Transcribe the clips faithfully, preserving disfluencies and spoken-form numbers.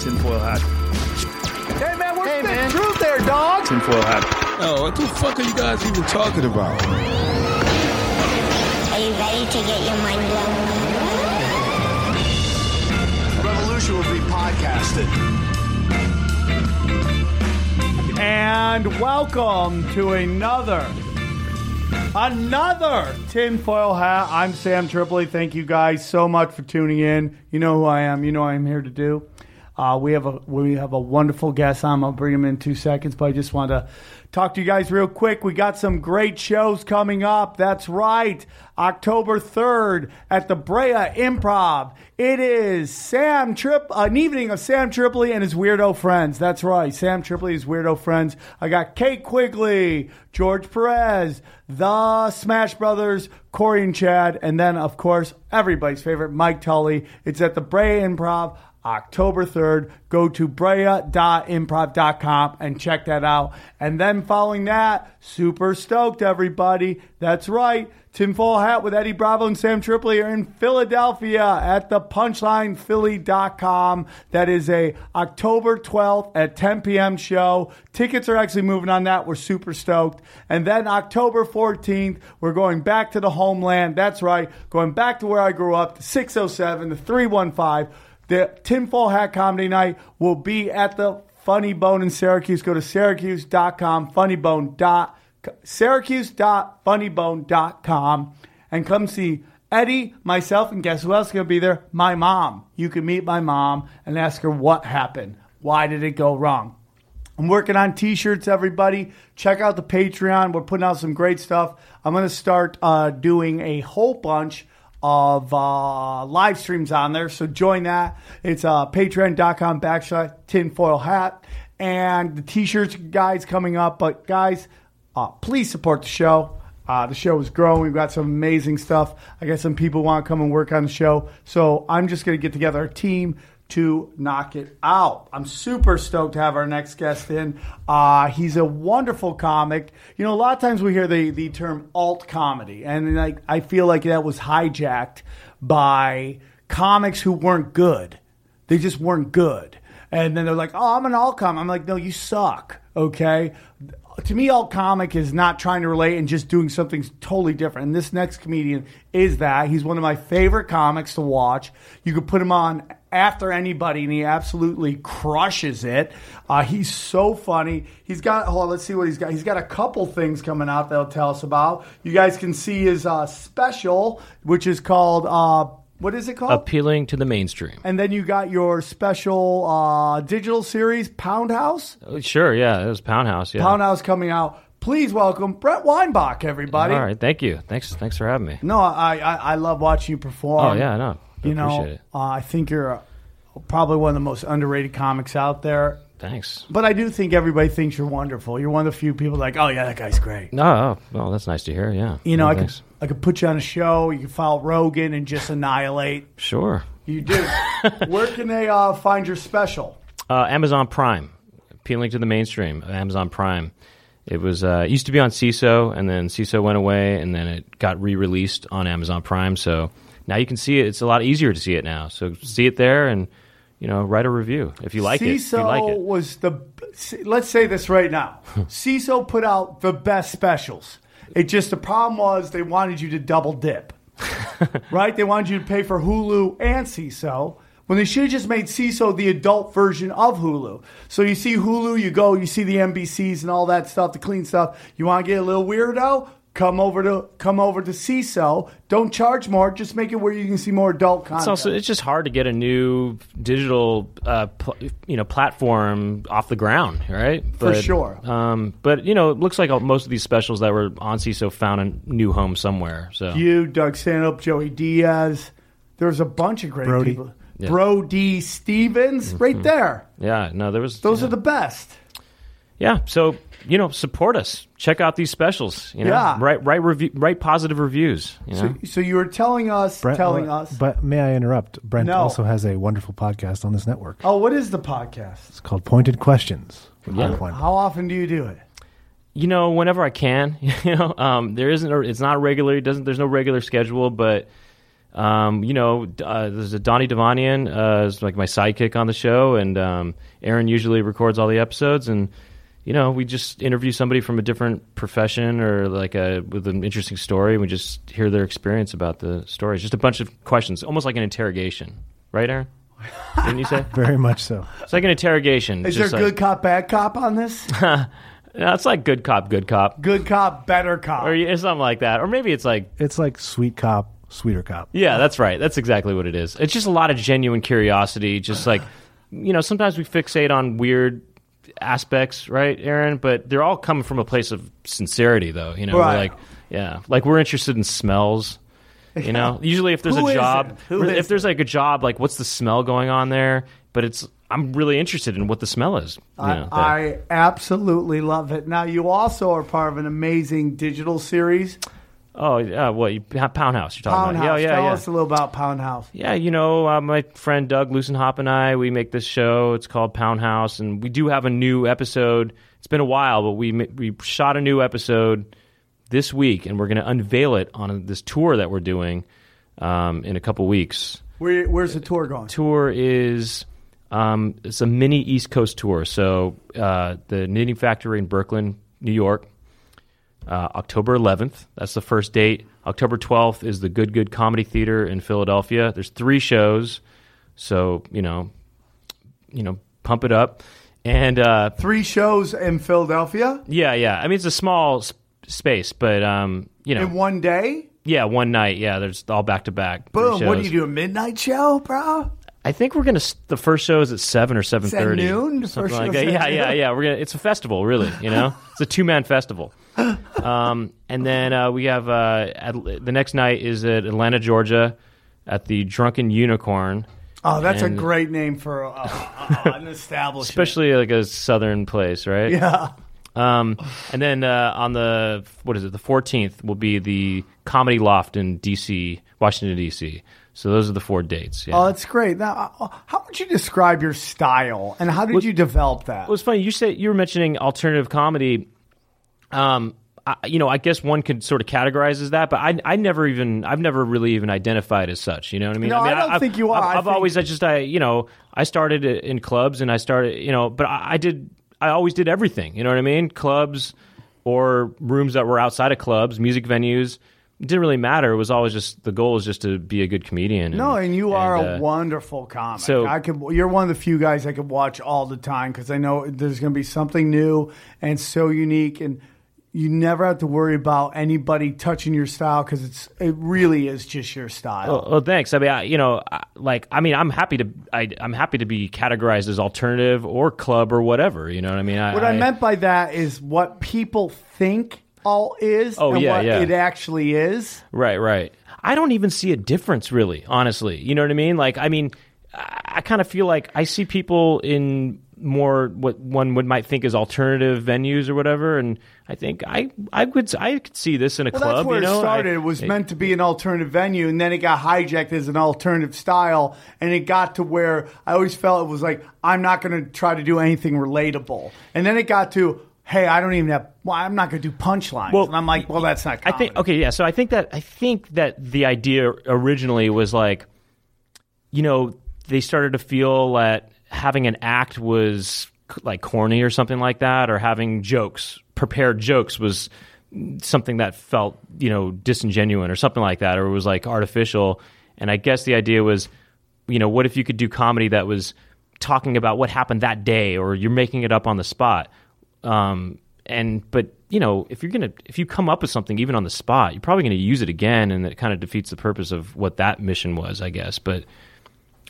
Tinfoil Hat. Hey, man, where's hey, the man. truth there, dog? Tinfoil Hat. Oh, what the fuck are you guys even talking about? Are you ready to get your mind blown? Revolution will be podcasted. And welcome to another... Another Tinfoil Hat. I'm Sam Tripoli. Thank you guys so much for tuning in. You know who I am. You know what I'm here to do. Uh, we have a we have a wonderful guest. I'm going to bring him in two seconds, but I just want to talk to you guys real quick. We got some great shows coming up. That's right. October third at the Brea Improv. It is Sam Trip, an evening of Sam Tripoli and his weirdo friends. That's right. Sam Tripoli, his weirdo friends. I got Kate Quigley, George Perez, the Smash Brothers, Corey and Chad, and then, of course, everybody's favorite, Mike Tully. It's at the Brea Improv. October third, go to brea dot improv dot com and check that out. And then following that, super stoked, everybody. That's right. Tinfoil Hat with Eddie Bravo and Sam Tripoli are in Philadelphia at the punchline philly dot com. That is a October twelfth at ten p.m. show. Tickets are actually moving on that. We're super stoked. And then October fourteenth, we're going back to the homeland. That's right. Going back to where I grew up, the six oh seven, the three one five. The Tinfoil Hat Comedy Night will be at the Funny Bone in Syracuse. Go to syracuse dot com, funnybone dot com, syracuse dot funnybone dot com, and come see Eddie, myself, and guess who else is going to be there? My mom. You can meet my mom and ask her what happened. Why did it go wrong? I'm working on T-shirts, everybody. Check out the Patreon. We're putting out some great stuff. I'm going to start uh, doing a whole bunch of uh, live streams on there, so join that. It's uh, patreon dot com backslash tinfoil hat, and the t-shirts guys coming up. But guys, uh, please support the show. Uh, the show is growing. We've got some amazing stuff. I got some people who want to come and work on the show, so I'm just going to get together a team to knock it out. I'm super stoked to have our next guest in. Uh, he's a wonderful comic. You know, a lot of times we hear the, the term alt comedy, and I, I feel like that was hijacked by comics who weren't good. They just weren't good. And then they're like, oh, I'm an alt comic. I'm like, no, you suck, okay? To me, alt comic is not trying to relate and just doing something totally different. And this next comedian is that. He's one of my favorite comics to watch. You could put him on after anybody, and he absolutely crushes it. Uh, he's so funny. He's got, hold on, let's see what he's got. He's got a couple things coming out that'll tell us about. You guys can see his uh, special, which is called, uh, what is it called? Appealing to the Main Stream. And then you got your special uh, digital series, Poundhouse? Oh, sure, yeah, it was Poundhouse. Yeah. Poundhouse coming out. Please welcome Brent Weinbach, everybody. All right, thank you. Thanks Thanks for having me. No, I, I, I love watching you perform. Oh, yeah, I know. You know, uh, I think you're uh, probably one of the most underrated comics out there. Thanks. But I do think everybody thinks you're wonderful. You're one of the few people like, oh, yeah, that guy's great. No, oh, well, that's nice to hear, yeah. You know, no, I, could, I could put you on a show. You could file Rogan and just annihilate. Sure. You do. Where can they uh, find your special? Uh, Amazon Prime. Appealing to the Mainstream, Amazon Prime. It was uh, it used to be on Seeso, and then Seeso went away, and then it got re-released on Amazon Prime, so... Now you can see it. It's a lot easier to see it now. So see it there and, you know, write a review if you like it. Seeso was the – let's say this right now. Seeso put out the best specials. It just – the problem was they wanted you to double dip, right? They wanted you to pay for Hulu and Seeso when they should have just made Seeso the adult version of Hulu. So you see Hulu, you go, you see the N B Cs and all that stuff, the clean stuff. You want to get a little weirdo? Come over to come over to Seeso. Don't charge more. Just make it where you can see more adult content. It's also it's just hard to get a new digital uh, pl- you know platform off the ground, right? But, for sure. Um, but you know, it looks like most of these specials that were on Seeso found a new home somewhere. So you, Doug Stanhope, Joey Diaz. There's a bunch of great Brody. people. Yeah. Brody Stevens, mm-hmm. right there. Yeah. No, there was. Those yeah. are the best. Yeah. So. You know, support us. Check out these specials. You know, yeah. Write, write, review, write positive reviews. You know? so, so you were telling us, Brent, telling uh, us. But may I interrupt? Brent no. also has a wonderful podcast on this network. Oh, what is the podcast? It's called Pointed Questions. Yeah. How often do you do it? You know, whenever I can. You know, um, there isn't. A, it's not regular. It doesn't. There's no regular schedule, but. Um, you know, uh, there's a Donnie Devonian, uh, is like my sidekick on the show, and um, Aaron usually records all the episodes, and you know, we just interview somebody from a different profession or like a with an interesting story, and we just hear their experience about the story. It's just a bunch of questions, almost like an interrogation, right, Aaron? Didn't you say? Very much so. It's like an interrogation. Is there like, good cop, bad cop on this? No, it's like good cop, good cop, good cop, better cop, or something like that. Or maybe it's like it's like sweet cop. Sweeter cop. Yeah, that's right. That's exactly what it is. It's just a lot of genuine curiosity. Just like, you know, sometimes we fixate on weird aspects, right, Aaron? But they're all coming from a place of sincerity, though. You know, right. We're like, yeah, like we're interested in smells. You know, usually if there's a job, if there's like a job, like what's the smell going on there? But it's, I'm really interested in what the smell is. You know, I, I absolutely love it. Now, you also are part of an amazing digital series. Oh, uh, what, you, Poundhouse you're talking Poundhouse. about. Yeah, yeah, Tell yeah. us a little about Poundhouse. Yeah, you know, uh, my friend Doug Lussenhop and I, we make this show. It's called Poundhouse, and we do have a new episode. It's been a while, but we we shot a new episode this week, and we're going to unveil it on this tour that we're doing um, in a couple weeks. Where, where's the tour going? The tour is um, it's a mini East Coast tour. So uh, the Knitting Factory in Brooklyn, New York. Uh, October eleventh, that's the first date. October twelfth is the Good Good Comedy Theater in Philadelphia. There's three shows, so you know, you know, pump it up. And uh, three shows in Philadelphia. Yeah, yeah. I mean, it's a small sp- space, but um, you know, in one day. Yeah, one night. Yeah, there's all back to back. Boom! What do you do? A midnight show, bro? I think we're gonna. The first show is at seven or seven thirty. Noon. Something like that. Yeah, yeah, yeah. We're gonna. It's a festival, really. You know, it's a two man festival. um, and then uh, we have uh, at, the next night is at Atlanta, Georgia, at the Drunken Unicorn. Oh, that's and, a great name for uh, uh, an establishment, especially like a southern place, right? Yeah. Um, and then uh, on the what is it? The fourteenth will be the Comedy Loft in D C, Washington D C. So those are the four dates. Yeah. Oh, that's great. Now, uh, how would you describe your style, and how did well, you develop that? Well, it was funny. You said you were mentioning alternative comedy. Um, I, you know, I guess one could sort of categorize as that, but I, I never even, I've never really even identified as such. You know what I mean? No, I, mean, I don't I, think I've, you are. I've, I've think... always, I just, I, you know, I started in clubs and I started, you know, but I, I did, I always did everything. You know what I mean? Clubs or rooms that were outside of clubs, music venues. It didn't really matter. It was always just the goal was just to be a good comedian. And, no, and you are and, uh, a wonderful comic. So I could, you're one of the few guys I could watch all the time because I know there's going to be something new and so unique, and you never have to worry about anybody touching your style because it's it really is just your style. Well, well thanks. I mean, I, you know, I, like I mean, I'm happy to I, I'm happy to be categorized as alternative or club or whatever. You know what I mean? I, what I, I meant by that is what people think. All is oh, and yeah, what yeah. it actually is. Right, right. I don't even see a difference, really, honestly. You know what I mean? Like, I mean, I, I kind of feel like I see people in more what one would might think is alternative venues or whatever, and I think I I would I could see this in a well, club. That's where you know? it started. I, it was I, meant to be an alternative venue, and then it got hijacked as an alternative style, and it got to where I always felt it was like I'm not going to try to do anything relatable, and then it got to. Hey, I don't even have. Well, I'm not going to do punchlines, well, and I'm like, well, that's not. Comedy. I think okay, yeah. So I think that I think that the idea originally was like, you know, they started to feel that having an act was like corny or something like that, or having jokes, prepared jokes was something that felt, you know, disingenuous or something like that, or it was like artificial. And I guess the idea was, you know, what if you could do comedy that was talking about what happened that day, or you're making it up on the spot. Um, and, but you know, if you're going to, if you come up with something even on the spot, you're probably going to use it again. And it kind of defeats the purpose of what that mission was, I guess. But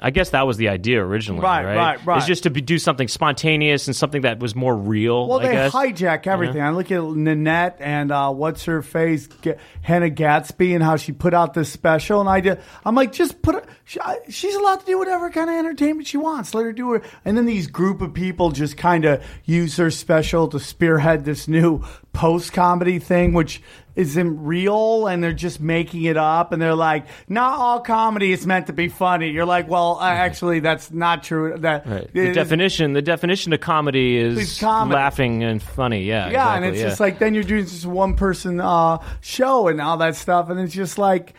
I guess that was the idea originally, right? Right, right, right. It's just to be, do something spontaneous and something that was more real, well, I they guess. hijack everything. Yeah. I look at Nanette and uh, what's her face, G- Hannah Gatsby, and how she put out this special. And I did, I'm like, just put her, she, she's allowed to do whatever kind of entertainment she wants. Let her do her. And then these group of people just kind of use her special to spearhead this new post-comedy thing, which isn't real, and they're just making it up, and they're like, not all comedy is meant to be funny. You're like, well, uh, actually, that's not true. That right. the definition, the definition of comedy is comedy. Laughing and funny. Yeah, yeah, exactly, and it's yeah. just like then you're doing just one person uh, show and all that stuff, and it's just like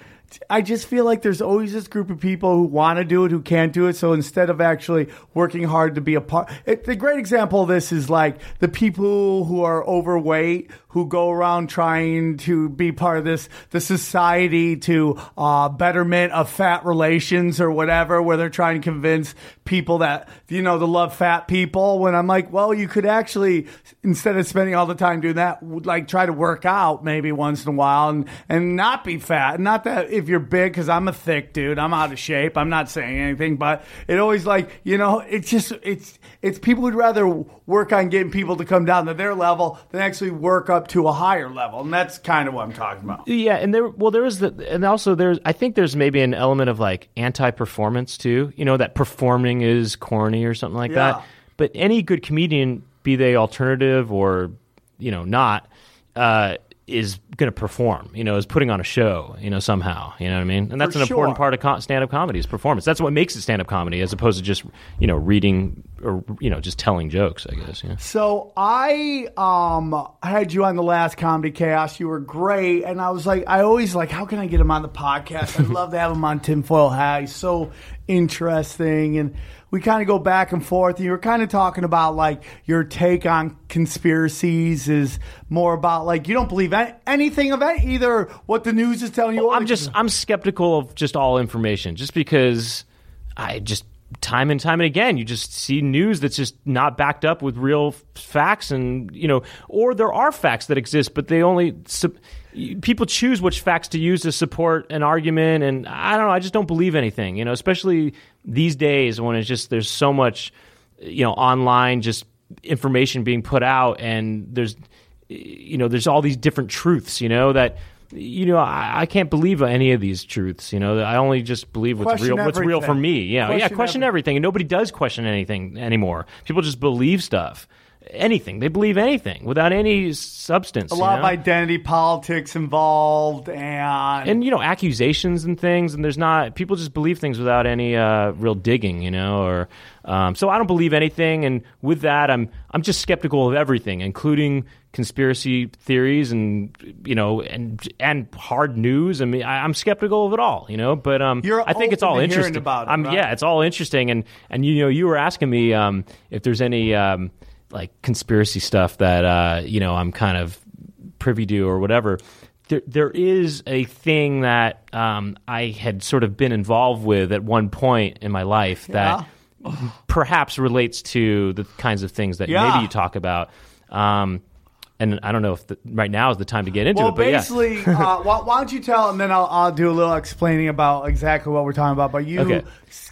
I just feel like there's always this group of people who want to do it, who can't do it. So instead of actually working hard to be a part, it, the great example of this is like the people who are overweight, who go around trying to be part of this, the society to uh, betterment of fat relations or whatever, where they're trying to convince people that, you know, to love fat people. When I'm like, well, you could actually, instead of spending all the time doing that, like try to work out maybe once in a while and, and not be fat. And not that if you're big, because I'm a thick dude, I'm out of shape. I'm not saying anything, but it always like, you know, it's just, it's, it's people who'd rather work on getting people to come down to their level than actually work up to a higher level. And that's kind of what I'm talking about. Yeah. And there, well, there was the, and also there's, I think there's maybe an element of like anti-performance too, you know, that performing is corny or something like yeah. that. But any good comedian, be they alternative or, you know, not, uh, is going to perform, you know, is putting on a show, you know, somehow, you know what I mean? And that's For an sure. important part of con- stand-up comedy is performance. That's what makes it stand-up comedy as opposed to just, you know, reading or, you know, just telling jokes, I guess. Yeah. So I um, had you on the last Comedy Chaos. You were great. And I was like, I always like, how can I get him on the podcast? I'd love to have him on Tinfoil Hat. He's so interesting. And we kind of go back and forth. You were kind of talking about like your take on conspiracies is more about like you don't believe any, anything of any, either what the news is telling you. Well, I'm just I'm skeptical of just all information just because I just time and time and again you just see news that's just not backed up with real facts and you know or there are facts that exist but they only sub- people choose which facts to use to support an argument, and I don't know, I just don't believe anything, you know, especially these days when it's just there's so much, you know, online just information being put out, and there's, you know, there's all these different truths, you know, that, you know, I, I can't believe any of these truths, you know, I only just believe what's question real everything. What's real for me. Yeah, question yeah, question everything. everything, and nobody does question anything anymore. People just believe stuff. Anything. They believe anything without any substance. A lot you know? of identity politics involved and... And, you know, accusations and things, and there's not... People just believe things without any uh, real digging, you know, or... Um, so I don't believe anything, and with that, I'm I'm just skeptical of everything, including conspiracy theories and, you know, and and hard news. I mean, I, I'm skeptical of it all, you know, but um, I think it's all interesting. About it, I'm, right? Yeah, it's all interesting, and, and, you know, you were asking me um, if there's any... Um, like conspiracy stuff that, uh, you know, I'm kind of privy to or whatever. There, there is a thing that um, I had sort of been involved with at one point in my life that yeah. perhaps relates to the kinds of things that yeah. maybe you talk about. Um, and I don't know if the, right now is the time to get into well, it. Well, basically, yeah. uh, why, why don't you tell, and then I'll, I'll do a little explaining about exactly what we're talking about. But you okay.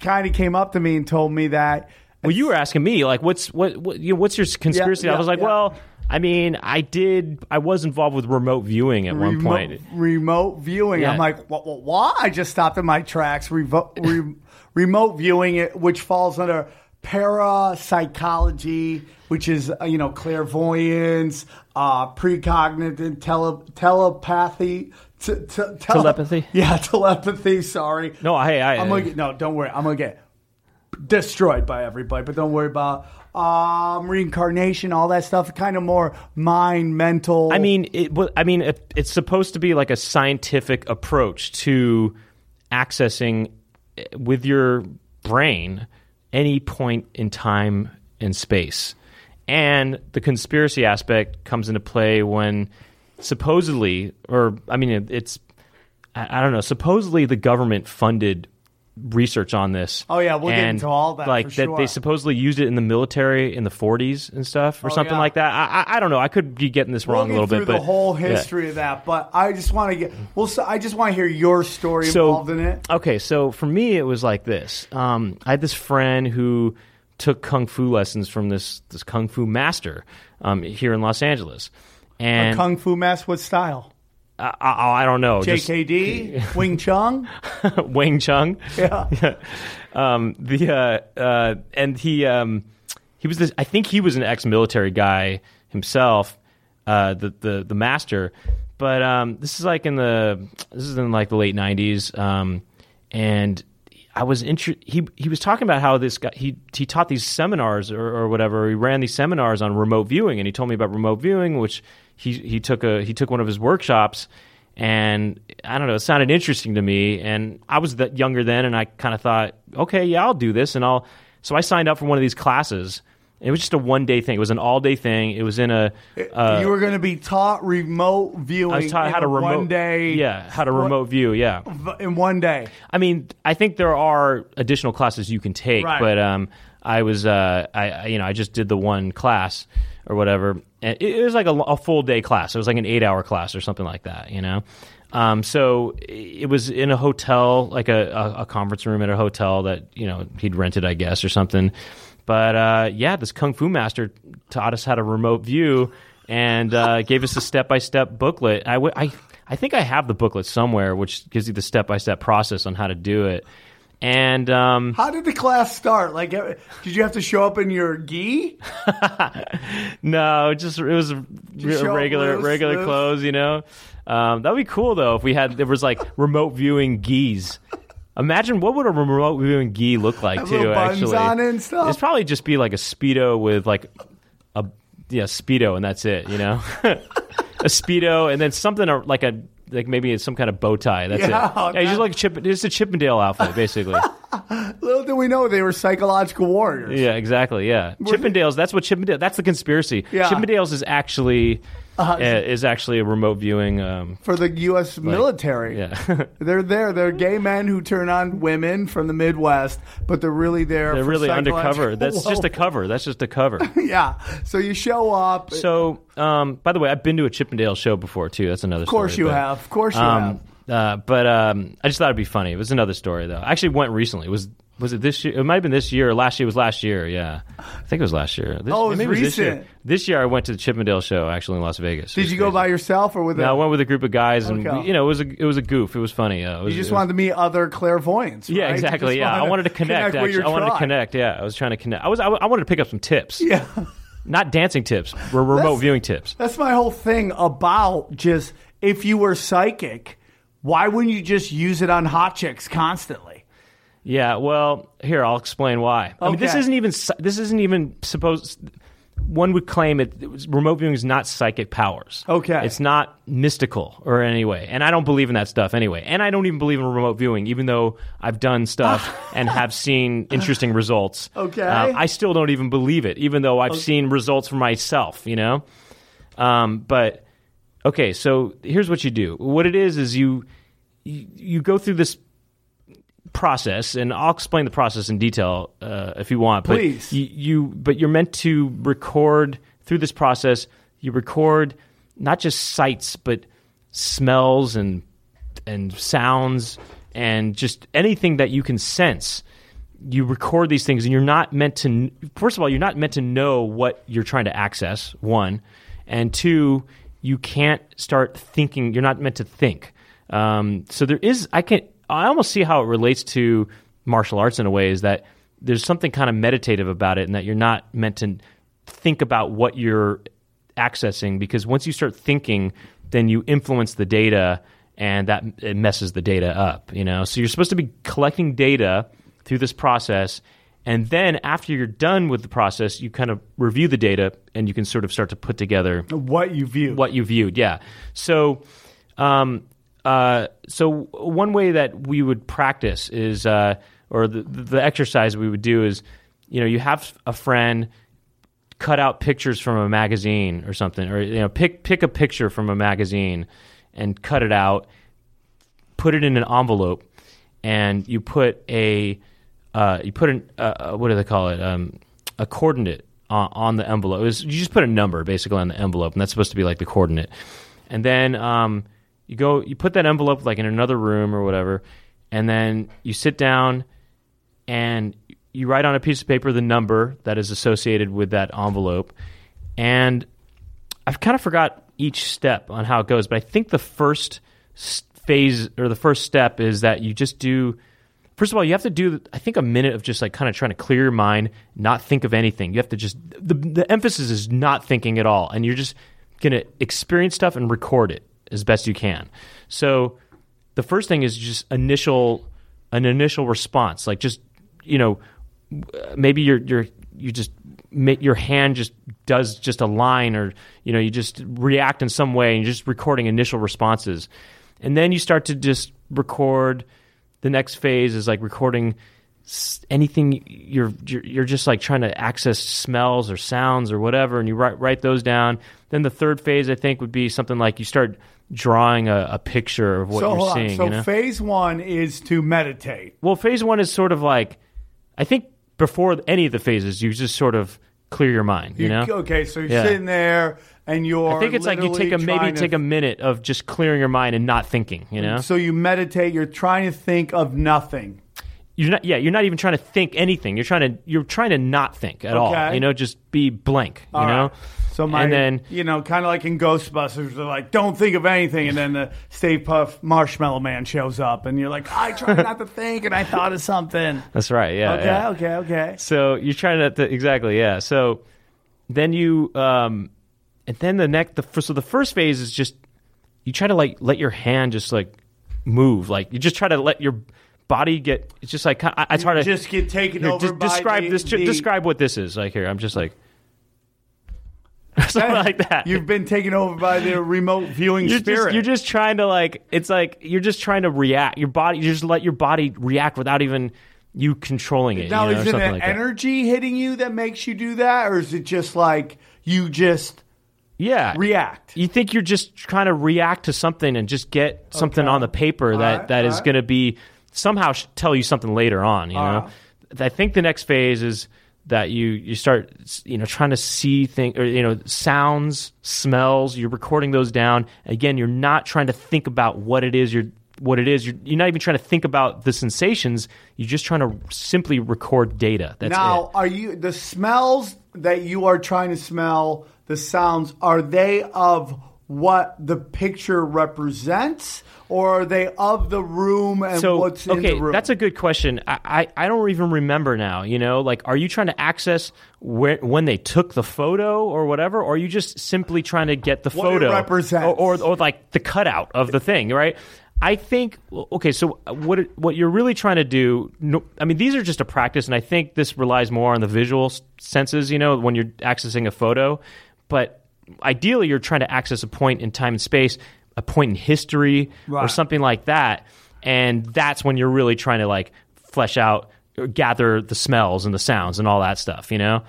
kind of came up to me and told me that, well, you were asking me, like, what's what, what you know, what's your conspiracy? Yeah, yeah, I was like, yeah. well, I mean, I did, I was involved with remote viewing at remote, one point. Remote viewing. Yeah. I'm like, what, what, what? I just stopped in my tracks. Revo- re- remote viewing, which falls under parapsychology, which is, you know, clairvoyance, uh, precognitive tele- telepathy. T- t- tele- telepathy? Yeah, telepathy. Sorry. No, hey, I, I'm gonna get, no, don't worry. I'm going to get destroyed by everybody, but don't worry about um, reincarnation, all that stuff. Kind of more mind, mental. I mean, it, I mean, it, it's supposed to be like a scientific approach to accessing with your brain any point in time and space. And the conspiracy aspect comes into play when supposedly, or I mean, it's I, I don't know. Supposedly, the government funded research on this. Oh yeah, we'll and, get into all that. Like for that, sure. They supposedly used it in the military in the forties and stuff, or oh, something yeah. like that. I, I don't know. I could be getting this wrong we'll get a little bit, but the whole history yeah. of that. But I just want to get. Well, so I just want to hear your story so, involved in it. Okay, so for me, it was like this. Um, I had this friend who took kung fu lessons from this this kung fu master um, here in Los Angeles. And a kung fu master, what style? Uh, I, I don't know. J K D, just, Wing Chun, Wing Chun. Yeah. yeah. Um, the uh, uh, and he um, he was this. I think he was an ex-military guy himself. Uh, the the the master, but um, this is like in the this is in like the late nineties. Um, and I was inter- He he was talking about how this guy he he taught these seminars or, or whatever. He ran these seminars on remote viewing, and he told me about remote viewing, which. He he took a he took one of his workshops, And I don't know, it sounded interesting to me. And I was that younger then, and I kind of thought, okay, yeah, I'll do this. And I'll, so I signed up for one of these classes. It was just a one-day thing. It was an all-day thing. It was in a... Uh, you were going to be taught remote viewing. I was taught how to remote... One day... Yeah, how to remote view, yeah. In one day. I mean, I think there are additional classes you can take, right. but um, I was, uh, I you know, I just did the one class or whatever. And it was like a, a full-day class. It was like an eight-hour class or something like that, you know? Um, so it was in a hotel, like a, a, a conference room at a hotel that, you know, he'd rented, I guess, or something. But uh, yeah, this Kung Fu master taught us how to remote view and uh, gave us a step-by-step booklet. I, w- I, I think I have the booklet somewhere, which gives you the step-by-step process on how to do it. And um, how did the class start? Like, did you have to show up in your gi? No, just it was just re- regular loose, regular loose. clothes, you know. Um, that would be cool though if we had there was like remote viewing gis. Imagine what would a remote viewing gi look like have too. Buns actually, on it and stuff. It'd probably just be like a speedo with like a yeah speedo, and that's it. You know, a speedo, and then something like a like maybe it's some kind of bow tie. That's yeah, it. Yeah, that... just like Chip, just a Chippendale outfit, basically. Little did we know they were psychological warriors. Yeah, exactly. Yeah, were Chippendales. They... That's what Chippendale. That's the conspiracy. Yeah. Chippendales is actually. Uh, is actually a remote viewing um, for the U S like, military. Yeah, they're there. They're gay men who turn on women from the Midwest, but they're really there. They're for really undercover. That's just a cover. That's just a cover. Yeah. So you show up. So, um, by the way, I've been to a Chippendale show before too. That's another. Of course story, you but, have. Of course you um, have. Uh, but um, I just thought it'd be funny. It was another story though. I actually went recently. It was. Was it this year? It might have been this year or last year. It was last year, yeah. I think it was last year. This, oh, it was recent. This year. This year I went to the Chippendale show, actually, in Las Vegas. Did you go crazy. By yourself or with no, a... No, I went with a group of guys, and okay. we, you know, it was, a, it was a goof. It was funny. Uh, it was, you just was... wanted to meet other clairvoyants, right? Yeah, exactly, yeah. Wanted I wanted to connect, connect actually. I wanted to connect, yeah. I was trying to connect. I was. I, I wanted to pick up some tips. Yeah. Not dancing tips, remote that's, viewing tips. That's my whole thing about just, if you were psychic, why wouldn't you just use it on hot chicks constantly? Yeah, well, here I'll explain why. Okay. I mean, this isn't even this isn't even supposed. One would claim it, it was, remote viewing is not psychic powers. Okay, it's not mystical or any way, and I don't believe in that stuff anyway. And I don't even believe in remote viewing, even though I've done stuff and have seen interesting results. Okay, um, I still don't even believe it, even though I've okay. seen results for myself. You know, um, but okay. So here's what you do. What it is is you you, you go through this process, and I'll explain the process in detail uh, if you want. But please. You, you, but you're meant to record through this process. You record not just sights, but smells and and sounds and just anything that you can sense. You record these things, and you're not meant to. First of all, you're not meant to know what you're trying to access. One, and two, you can't start thinking. You're not meant to think. Um, so there is. I can't. I almost see how it relates to martial arts in a way, is that there's something kind of meditative about it, and that you're not meant to think about what you're accessing, because once you start thinking, then you influence the data, and that it messes the data up, you know? So you're supposed to be collecting data through this process, and then after you're done with the process, you kind of review the data, and you can sort of start to put together... What you viewed. What you viewed, yeah. So... um Uh, so one way that we would practice is, uh, or the, the exercise we would do is, you know, you have a friend cut out pictures from a magazine or something, or, you know, pick, pick a picture from a magazine and cut it out, put it in an envelope, and you put a, uh, you put an, uh, what do they call it? Um, a coordinate on, on the envelope. It was, you just put a number basically on the envelope, and that's supposed to be like the coordinate. And then, um, You go, you put that envelope like in another room or whatever, and then you sit down and you write on a piece of paper the number that is associated with that envelope. And I've kind of forgot each step on how it goes, but I think the first phase or the first step is that you just do, first of all, you have to do, I think, a minute of just like kind of trying to clear your mind, not think of anything. You have to just, the, the emphasis is not thinking at all, and you're just going to experience stuff and record it as best you can. So the first thing is just initial, an initial response. Like just, you know, maybe you're, you're, you just make your hand just does just a line, or, you know, you just react in some way, and you're just recording initial responses. And then you start to just record. The next phase is like recording anything you're you're just like trying to access smells or sounds or whatever, and you write write those down. Then the third phase, I think, would be something like you start drawing a, a picture of what so, you're seeing. So you know? Phase one is to meditate. Well, phase one is sort of like, I think before any of the phases, you just sort of clear your mind. You, you know? Okay, so you're yeah. sitting there and you're. I think it's like you take a maybe take to, a minute of just clearing your mind and not thinking. You know. So you meditate. You're trying to think of nothing. You're not, yeah, you're not even trying to think anything. You're trying to you're trying to not think at okay. all. You know, just be blank. All you know, right. So my, and then you know, kind of like in Ghostbusters, they're like, don't think of anything, and then the Stay Puft Marshmallow Man shows up, and you're like, I tried not to think, and I thought of something. That's right. Yeah. Okay. Yeah. Okay. Okay. So you're trying not to exactly. Yeah. So then you um, and then the next the so the first phase is just you try to like let your hand just like move, like you just try to let your body get it's just like it's hard to just get taken here, over just by describe the, this the, describe what this is like here I'm just like something like that you've been taken over by the remote viewing you're spirit just, you're just trying to like it's like you're just trying to react your body you just let your body react without even you controlling it now you know, is it an like energy that. hitting you that makes you do that or is it just like you just Yeah. React. You think you're just trying to react to something and just get something okay. on the paper that, right, that is right. going to be somehow tell you something later on, you uh, know. I think the next phase is that you, you start, you know, trying to see things or, you know, sounds, smells, you're recording those down. Again, you're not trying to think about what it is you're what it is. You're, you're not even trying to think about the sensations. You're just trying to simply record data. That's now, it. Are you the smells that you are trying to smell, the sounds, are they of what the picture represents, or are they of the room and so, what's okay, in the room? Okay, that's a good question. I, I, I don't even remember now, you know? Like, are you trying to access where, when they took the photo or whatever, or are you just simply trying to get the what photo? What it represents. Or, or, or, like, the cutout of the thing, right? I think, okay, so what what you're really trying to do, no, I mean, these are just a practice, and I think this relies more on the visual senses, you know, when you're accessing a photo. But ideally, you're trying to access a point in time and space, a point in history, right. or something like that. And that's when you're really trying to, like, flesh out, or gather the smells and the sounds and all that stuff, you know?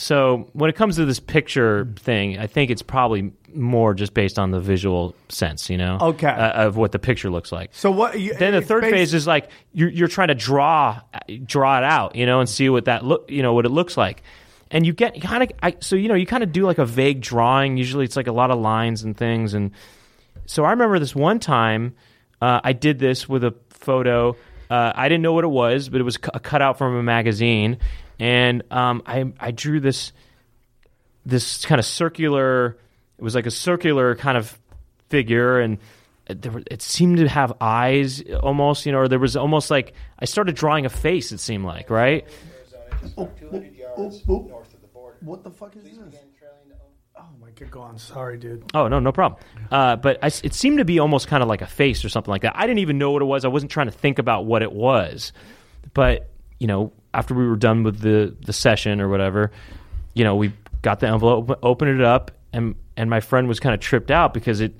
So when it comes to this picture thing, I think it's probably more just based on the visual sense, you know, okay, uh, of what the picture looks like. So what? You, then the third based, phase is like you're, you're trying to draw, draw it out, you know, and see what that look, you know, what it looks like. And you get kind of so you know you kind of do like a vague drawing. Usually it's like a lot of lines and things. And so I remember this one time uh, I did this with a photo. Uh, I didn't know what it was, but it was a cutout from a magazine. And um, I I drew this this kind of circular. It was like a circular kind of figure, and there were, it seemed to have eyes almost, you know. Or there was almost like I started drawing a face. It seemed like right. Oh, oh, oh. North of the border. What the fuck is Please this? Oh my god, go on. Sorry, dude. Oh no, no problem. Uh, but I, it seemed to be almost kind of like a face or something like that. I didn't even know what it was. I wasn't trying to think about what it was. But you know, after we were done with the, the session or whatever, you know, we got the envelope, opened it up, and and my friend was kind of tripped out because it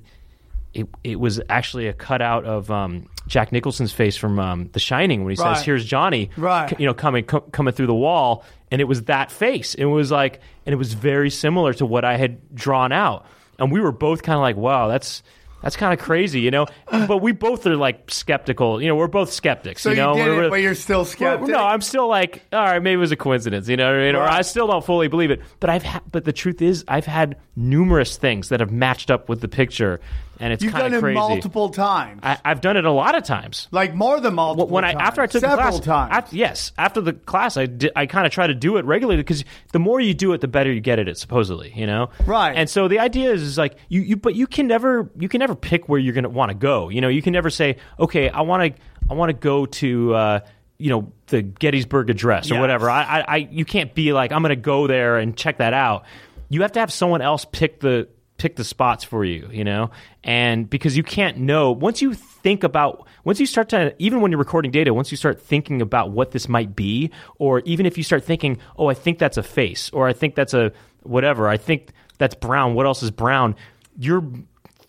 it it was actually a cutout of. Um, Jack Nicholson's face from um, The Shining when he right. says, "Here's Johnny," right. you know, coming co- coming through the wall, and it was that face. It was like, and it was very similar to what I had drawn out, and we were both kind of like, "Wow, that's that's kind of crazy," you know. But we both are like skeptical, you know. We're both skeptics, so you know. You did we're, it, but you're still skeptical. No, I'm still like, all right, maybe it was a coincidence, you know what I mean? Right. Or I still don't fully believe it. But I've ha- but the truth is, I've had numerous things that have matched up with the picture. And it's You've done it crazy. multiple times. I, I've done it a lot of times, like more than multiple. When times. I after I took Several the class, times. After, yes, after the class, I did, I kind of try to do it regularly because the more you do it, the better you get at it. Supposedly, you know, right? And so the idea is, is like you, you, but you can never, you can never pick where you're going to want to go. You know, you can never say, okay, I want to, I want to go to, uh, you know, the Gettysburg Address or yes. whatever. I, I, I, you can't be like, I'm going to go there and check that out. You have to have someone else pick the. pick the spots for you, you know, and because you can't know once you think about, once you start to, even when you're recording data, once you start thinking about what this might be, or even if you start thinking, oh, I think that's a face, or I think that's a whatever, I think that's brown, what else is brown, you're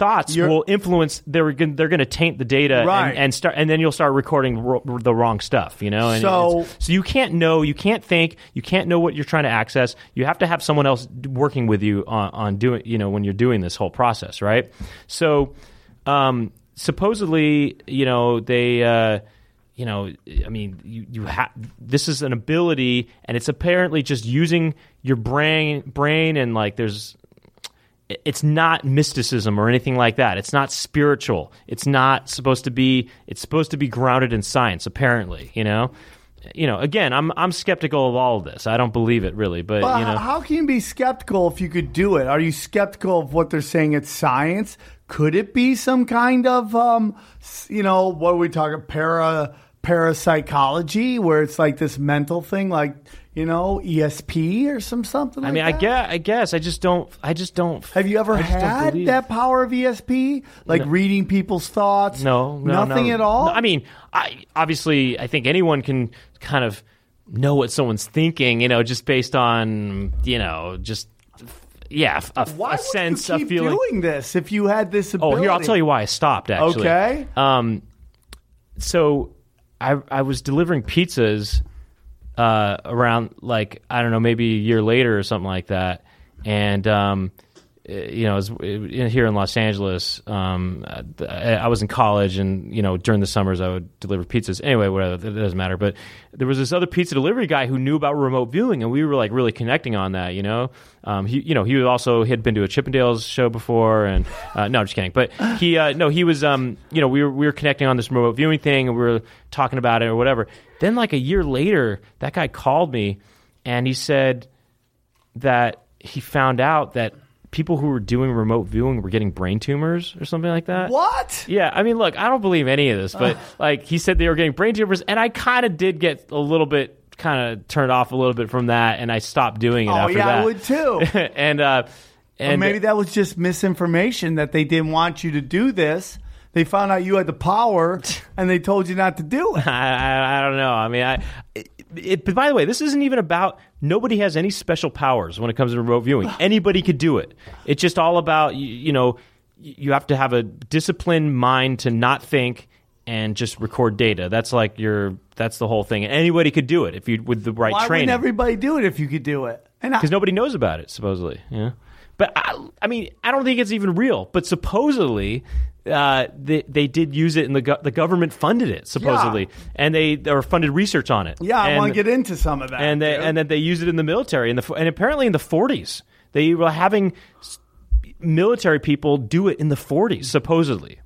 thoughts You're, will influence. They're going they're going to taint the data, right. and, and start, and then you'll start recording ro- the wrong stuff. You know, and so so you can't know, you can't think, you can't know what you're trying to access. You have to have someone else working with you on, on doing. You know, when you're doing this whole process, right? So, um, supposedly, you know, they. Uh, You know, I mean, you, you ha- this is an ability, and it's apparently just using your brain, brain, and like there's, it's not mysticism or anything like that. It's not spiritual. It's not supposed to be. It's supposed to be grounded in science, apparently. You know, you know. Again, I'm I'm skeptical of all of this. I don't believe it really, but well, you know, how can you be skeptical if you could do it? Are you skeptical of what they're saying? It's science. Could it be some kind of, um, you know, what are we talking para? Parapsychology, where it's like this mental thing, like, you know, E S P or some something. Like I mean, that. I guess, I guess, I just don't, I just don't. Have you ever I had that power of E S P, like no. reading people's thoughts? No, no nothing no. at all. No, I mean, I obviously, I think anyone can kind of know what someone's thinking, you know, just based on, you know, just. Yeah, a, why a would sense you keep of feeling. Doing this if you had this ability? Oh, here, I'll tell you why I stopped. Actually, okay. Um, so I I was delivering pizzas uh, around like I don't know, maybe a year later or something like that, and um, you know, it was, it, here in Los Angeles, um, I, I was in college, and you know, during the summers I would deliver pizzas. Anyway, whatever, it doesn't matter. But there was this other pizza delivery guy who knew about remote viewing, and we were like really connecting on that, you know. Um, he, you know, he also he had been to a Chippendales show before, and uh, no, I'm just kidding. But he, uh, no, he was, um, you know, we were we were connecting on this remote viewing thing, and we were talking about it or whatever. Then, like a year later, that guy called me, and he said that he found out that people who were doing remote viewing were getting brain tumors or something like that. What? Yeah, I mean, look, I don't believe any of this, but uh. like he said, they were getting brain tumors, and I kind of did get a little bit. Kind of turned off a little bit from that, and I stopped doing it. Oh, after yeah, that. I would too. and uh, and or maybe that was just misinformation that they didn't want you to do this. They found out you had the power, and they told you not to do it. I, I, I don't know. I mean, I. It, it, but by the way, this isn't even about. Nobody has any special powers when it comes to remote viewing. Anybody could do it. It's just all about you, you know. You have to have a disciplined mind to not think. And just record data. That's like your. That's the whole thing. And anybody could do it if you with the right Why training. Why wouldn't everybody do it if you could do it? Because nobody knows about it, supposedly. Yeah, but I, I mean, I don't think it's even real. But supposedly, uh, they they did use it, and the go- the government funded it supposedly, yeah. and they or funded research on it. Yeah, and, I want to get into some of that. And they, and then they used it in the military, and the and apparently in the forties they were having military people do it in the forties supposedly.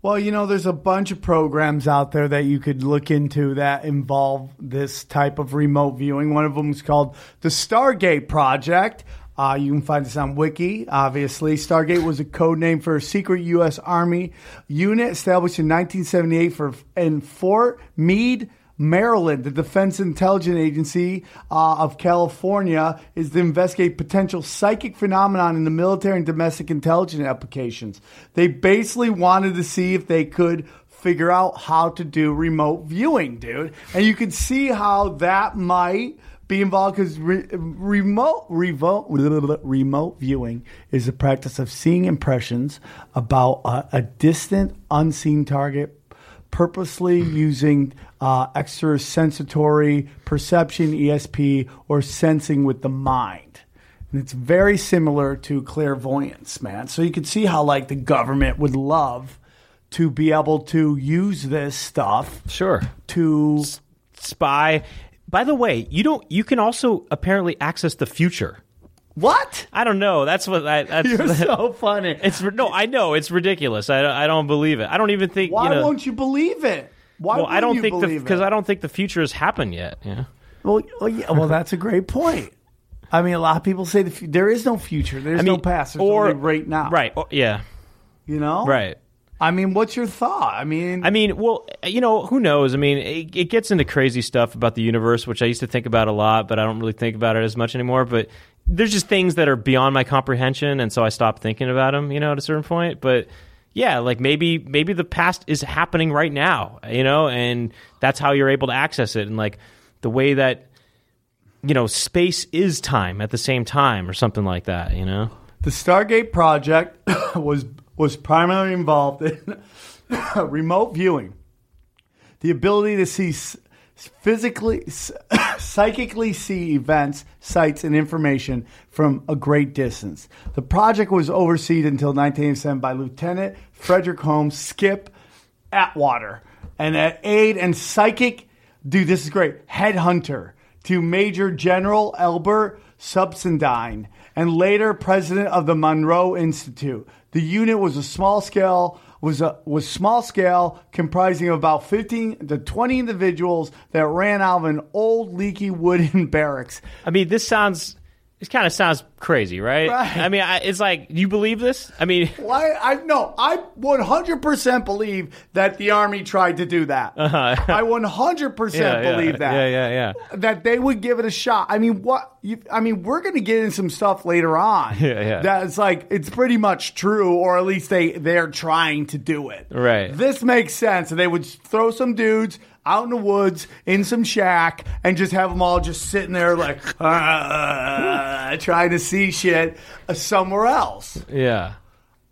Well, you know, there's a bunch of programs out there that you could look into that involve this type of remote viewing. One of them is called the Stargate Project. Uh, you can find this on Wiki, obviously. Stargate was a code name for a secret U S Army unit established in nineteen seventy-eight for in Fort Meade, Maryland. The Defense Intelligence Agency uh, of California is to investigate potential psychic phenomenon in the military and domestic intelligence applications. They basically wanted to see if they could figure out how to do remote viewing, dude. And you can see how that might be involved because re- remote, remote, remote viewing is the practice of seeing impressions about a, a distant, unseen target purposely using uh, extrasensatory perception, E S P, or sensing with the mind. And it's very similar to clairvoyance, man. So you can see how, like, the government would love to be able to use this stuff. Sure. To S- spy. By the way, you don't. You can also apparently access the future. What? I don't know. That's what I. That's, You're so funny. It's no, I know it's ridiculous. I, I don't believe it. I don't even think. Why you know, won't you believe it? Why? Well, I don't you think believe the because I don't think the future has happened yet. Yeah. Well, well, yeah, well, that's a great point. I mean, a lot of people say the, there is no future. There's I mean, no past. There's or only right now. Right. Or, yeah. You know. Right. I mean, what's your thought? I mean, I mean, well, you know, who knows? I mean, it, it gets into crazy stuff about the universe, which I used to think about a lot, but I don't really think about it as much anymore. But there's just things that are beyond my comprehension, and so I stopped thinking about them, you know, at a certain point. But yeah, like maybe maybe the past is happening right now, you know, and that's how you're able to access it, and like the way that, you know, space is time at the same time or something like that, you know. The Stargate Project was was primarily involved in remote viewing, the ability to see physically, psychically see events, sites, and information from a great distance. The project was overseen until nineteen eighty-seven by Lieutenant Frederick Holmes Skip Atwater, and an aide and psychic, dude, this is great, headhunter to Major General Elbert Subsendine, and later president of the Monroe Institute. The unit was a small scale, was a, was small scale, comprising of about fifteen to twenty individuals that ran out of an old leaky wooden barracks. I mean, this sounds, this kind of sounds crazy, right? Right. I mean, I, it's like, you believe this? I mean, why? I no, I one hundred percent believe that the Army tried to do that. Uh-huh. I one hundred percent yeah, believe yeah, that. Yeah, yeah, yeah. That they would give it a shot. I mean, what? You, I mean, we're going to get in some stuff later on. Yeah, yeah. That's like, it's pretty much true, or at least they they're trying to do it. Right. This makes sense. They would throw some dudes out in the woods, in some shack, and just have them all just sitting there like, uh, trying to see shit somewhere else. Yeah.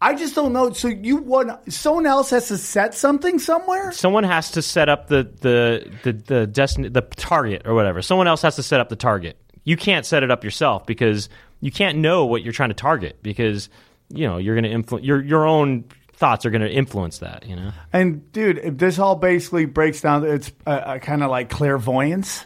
I just don't know. So you want, someone else has to set something somewhere? Someone has to set up the the the the, desti- the target or whatever. Someone else has to set up the target. You can't set it up yourself because you can't know what you're trying to target because, you know, you're going to influence your your own thoughts are going to influence that, you know? And, dude, if this all basically breaks down, it's uh, kind of like clairvoyance.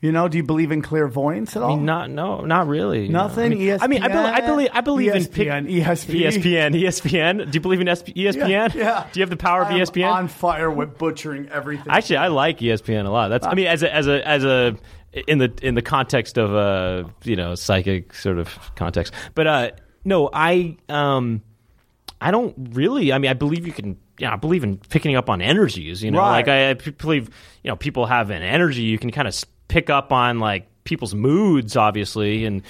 You know, do you believe in clairvoyance at all? I mean, not, no, not really. Nothing? You know? I mean, E S P N? I mean, I believe, I believe, I believe E S P N, in... E S P N. E S P N. E S P N. Do you believe in E S P N? Yeah, yeah. Do you have the power of E S P N? I'm on fire with butchering everything. Actually, I like E S P N a lot. That's, I mean, as a, as a, as a... in the in the context of a, you know, psychic sort of context. But, uh, no, I... um. I don't really. I mean, I believe you can. Yeah, I believe in picking up on energies. You know, right. Like I, I believe, you know, people have an energy. You can kind of pick up on like people's moods, obviously, and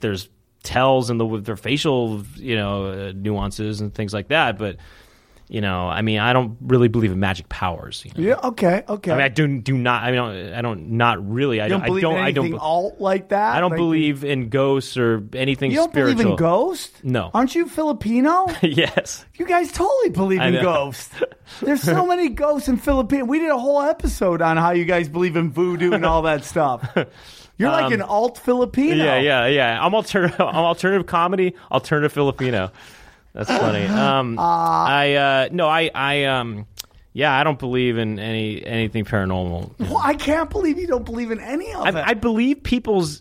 there's tells and the their facial, you know, uh, nuances and things like that. But you know, I mean, I don't really believe in magic powers. You know? Yeah. Okay. Okay. I mean, I do do not. I mean, I don't. Not really. I you don't. don't believe I don't. In anything I don't. Alt like that. I don't like, believe in ghosts or anything. You don't spiritual. Believe in ghosts? No. Aren't you Filipino? Yes. You guys totally believe in ghosts. There's so many ghosts in Filipino. We did a whole episode on how you guys believe in voodoo and all that stuff. You're like um, an alt Filipino. Yeah. Yeah. Yeah. I'm alternative. I'm alternative comedy. Alternative Filipino. That's funny. Um, uh, I uh, no, I, I um, yeah, I don't believe in any anything paranormal. Well, I can't believe you don't believe in any of I, it. I believe people's,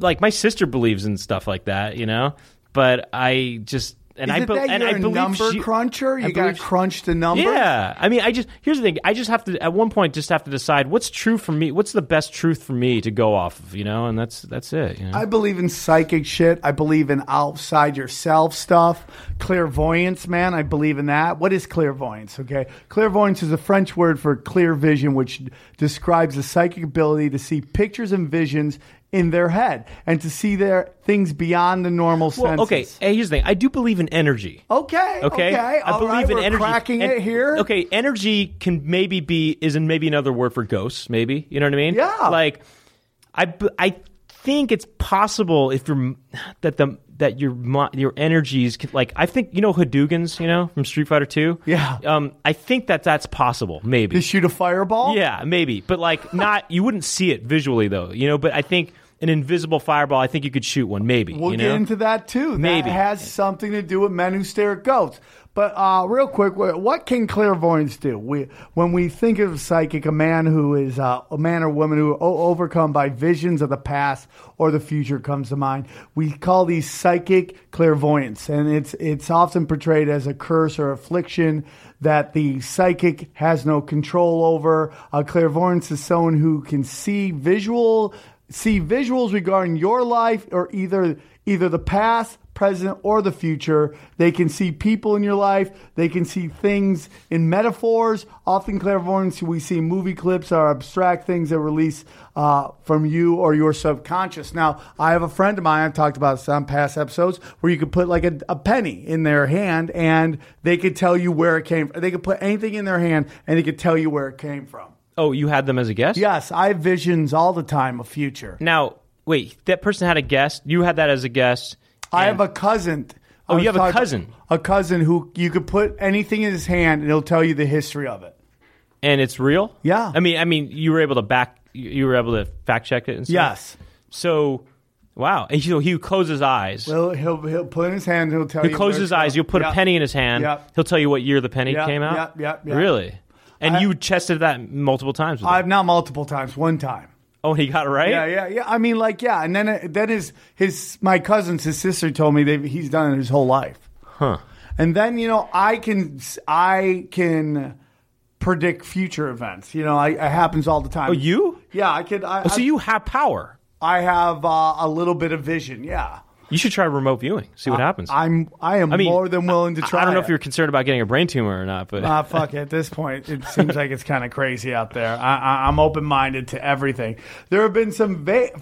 like my sister believes in stuff like that, you know. But I just and Is I it be, that and you're I a believe number she, cruncher. You got to crunch the number. Yeah, I mean, I just here's the thing. I just have to at one point just have to decide what's true for me. What's the best truth for me to go off of, you know? And that's that's it. You know? I believe in psychic shit. I believe in outside yourself stuff. Clairvoyance, man. I believe in that. What is clairvoyance? Okay, clairvoyance is a French word for clear vision, which describes the psychic ability to see pictures and visions in their head and to see their things beyond the normal senses. Well, okay, hey, here's the thing. I do believe in energy. Okay, okay. okay. I All believe right, in we're energy. Cracking and, it here. Okay, energy can maybe be is maybe another word for ghosts. Maybe you know what I mean? Yeah. Like, I, I think it's possible if you're that the that your your energies can, like I think you know Hadougens you know from Street Fighter two. Yeah. Um, I think that that's possible. Maybe to shoot a fireball. Yeah, maybe, but like not you wouldn't see it visually though. You know, but I think. An invisible fireball, I think you could shoot one, maybe. We'll you know? get into that, too. Maybe. That has something to do with Men Who Stare at Goats. But uh, real quick, what can clairvoyance do? We, when we think of psychic, a man who is uh, a man or woman who o- overcome by visions of the past or the future comes to mind. We call these psychic clairvoyance, and it's it's often portrayed as a curse or affliction that the psychic has no control over. Uh, clairvoyance is someone who can see visual... See visuals regarding your life or either either the past, present, or the future. They can see people in your life. They can see things in metaphors. Often clairvoyance, we see movie clips are abstract things that release uh, from you or your subconscious. Now, I have a friend of mine, I've talked about this on past episodes, where you could put like a, a penny in their hand and they could tell you where it came from. They could put anything in their hand and they could tell you where it came from. Oh, you had them as a guest? Yes, I have visions all the time of future. Now, wait, that person had a guest? You had that as a guest? And... I have a cousin Oh, you have a cousin. A cousin who you could put anything in his hand and he'll tell you the history of it. And it's real? Yeah. I mean, I mean, you were able to back, you were able to fact check it and stuff? Yes. So, wow. And so he closes his eyes. Well, he'll he'll put in his hand and he'll tell you. He'll close his eyes. You'll put a penny in his hand. Yep. He'll tell you what year the penny yep. came out. Yep, yep, yep. Really? And I, you chested that multiple times? With I've him. Not multiple times. One time. Oh, he got it right? Yeah, yeah, yeah. I mean, like, yeah. And then then his, his my cousins, his sister told me they've, he's done it his whole life. Huh. And then, you know, I can I can predict future events. You know, I, it happens all the time. Oh, you? Yeah, I could. I, oh, so I, you have power. I have uh, a little bit of vision, yeah. You should try remote viewing. See what uh, happens. I'm, I am I mean, more than willing to try. I don't know it. If you're concerned about getting a brain tumor or not, but ah, uh, fuck it. At this point, it seems like it's kind of crazy out there. I, I, I'm open-minded to everything. There have been some va-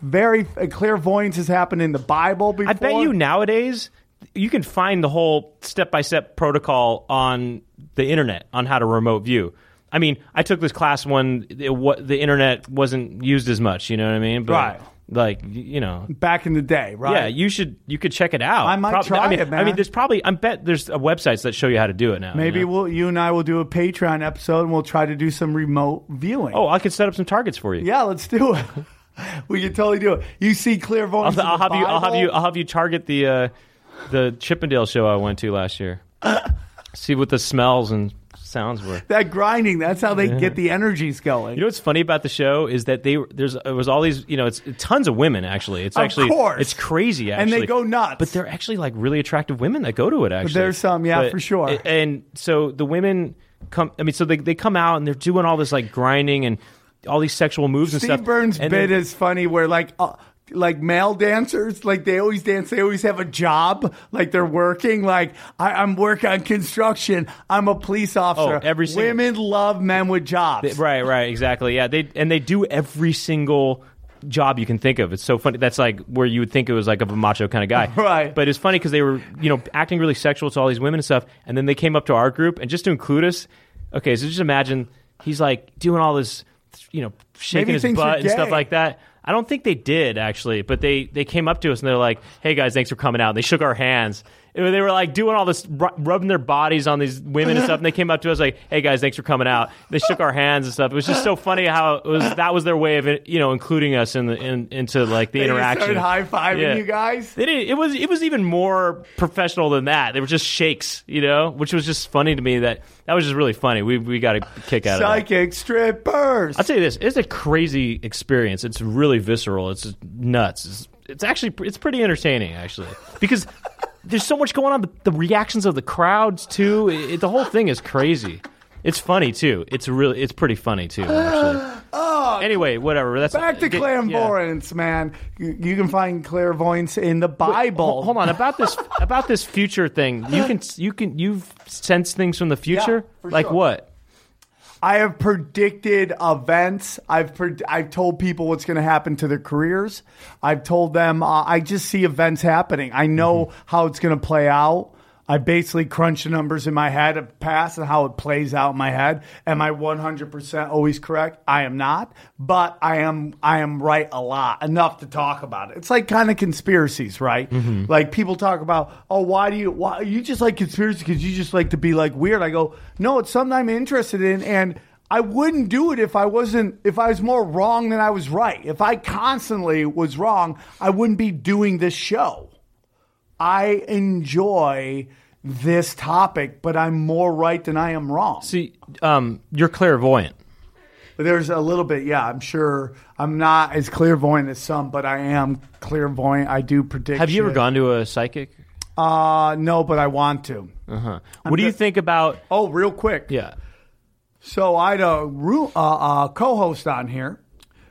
very uh, clairvoyance has happened in the Bible before. I bet you nowadays you can find the whole step-by-step protocol on the internet on how to remote view. I mean, I took this class when it, what, the internet wasn't used as much. You know what I mean? But, right. Like, you know, back in the day, right? Yeah, you should you could check it out. I might Pro- try I mean, it, man. I mean, there's probably I bet there's websites that show you how to do it now. Maybe you know? we'll you and I will do a Patreon episode and we'll try to do some remote viewing. Oh, I could set up some targets for you. Yeah, let's do it. We could totally do it. You see clairvoyance. I'll, I'll have Bible. you. I'll have you. I'll have you target the uh, the Chippendale show I went to last year. See what the smells and sounds were. That grinding, that's how they yeah. get the energies going. You know what's funny about the show is that they there's it was all these, you know, it's tons of women actually. It's of actually course. It's crazy actually. And they go nuts. But they're actually like really attractive women that go to it actually. But there's some, yeah, but, for sure. And, and so the women come I mean so they they come out and they're doing all this like grinding and all these sexual moves Steve and stuff. Steve Burns' and bit then, is funny where like uh, like male dancers, like they always dance, they always have a job, like they're working, like I, I'm working on construction, I'm a police officer. Oh, every single, women love men with jobs. They, right, right, exactly. Yeah, they and they do every single job you can think of. It's so funny. That's like where you would think it was like of a macho kind of guy. Right. But it's funny because they were, you know, acting really sexual to all these women and stuff, and then they came up to our group, and just to include us, okay, so just imagine he's like doing all this, you know, shaking Maybe his butt and stuff like that. I don't think they did, actually, but they, they came up to us and they're like, hey, guys, thanks for coming out. And they shook our hands. And they were like doing all this, ru- rubbing their bodies on these women and stuff. And they came up to us like, hey, guys, thanks for coming out. They shook our hands and stuff. It was just so funny how it was, that was their way of, it, you know, including us in the in, into like the they interaction. They started high-fiving yeah. you guys? They didn't, it was, it was even more professional than that. They were just shakes, you know, which was just funny to me that that was just really funny. We we got a kick out Psychic of it. Psychic strippers. I'll tell you this. It's a crazy experience. It's really visceral. It's nuts. It's, it's actually it's pretty entertaining, actually, because there's so much going on. The, the reactions of the crowds, too. It, it, the whole thing is crazy. It's funny, too. It's really it's pretty funny, too, actually. Oh, anyway, whatever. That's back to get, clairvoyance, yeah. man. You, you can find clairvoyance in the Bible. Wait, hold on about this about this future thing. You can you can you've sensed things from the future, yeah, like sure. what? I have predicted events. I've pred- I've told people what's going to happen to their careers. I've told them uh, I just see events happening. I know mm-hmm. how it's going to play out. I basically crunch the numbers in my head of past and how it plays out in my head. Am I one hundred percent always correct? I am not, but I am I am right a lot, enough to talk about it. It's like kind of conspiracies, right? Mm-hmm. Like people talk about, oh, why do you why you just like conspiracy because you just like to be like weird. I go, no, it's something I'm interested in, and I wouldn't do it if I wasn't if I was more wrong than I was right. If I constantly was wrong, I wouldn't be doing this show. I enjoy this topic, but I'm more right than I am wrong. See, um, you're clairvoyant. There's a little bit, yeah, I'm sure. I'm not as clairvoyant as some, but I am clairvoyant. I do predict. Have you shit. ever gone to a psychic? Uh, no, but I want to. Uh-huh. What I'm do the, you think about... Oh, real quick. Yeah. So I had a, a, a co-host on here.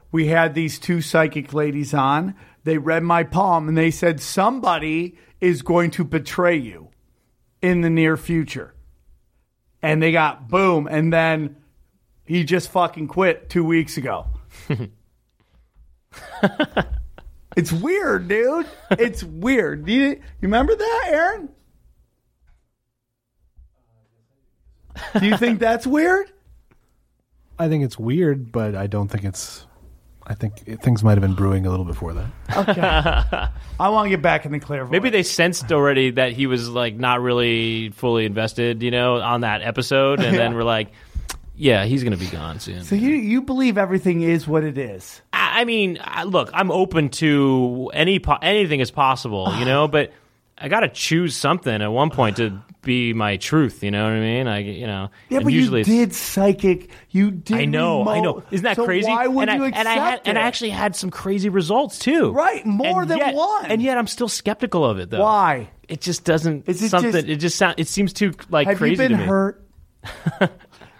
We had these two psychic ladies on. They read my palm, and they said, somebody is going to betray you in the near future. And they got, boom, and then he just fucking quit two weeks ago. It's weird, dude. It's weird. You, you remember that, Aaron? Do you think that's weird? I think it's weird, but I don't think it's... I think it, things might have been brewing a little before that. Okay. I want to get back in the Clairvoyance. Maybe they sensed already that he was like not really fully invested, you know, on that episode, and yeah. then we're like, yeah, he's going to be gone soon. So you you believe everything is what it is? I, I mean, I, look, I'm open to any po- anything is possible, you know, but I got to choose something at one point to be my truth, you know what I mean? I, you know, yeah, but usually you did psychic, you did. I know, remote, I know. Isn't that so crazy? Why would and you I, accept and I had, it? And I actually had some crazy results too. Right, more and than yet, one. And yet, I'm still skeptical of it, though. Wwhy? It just doesn't. Is it something? Just, it just sound. It seems too like have crazy you been to me. Hurt?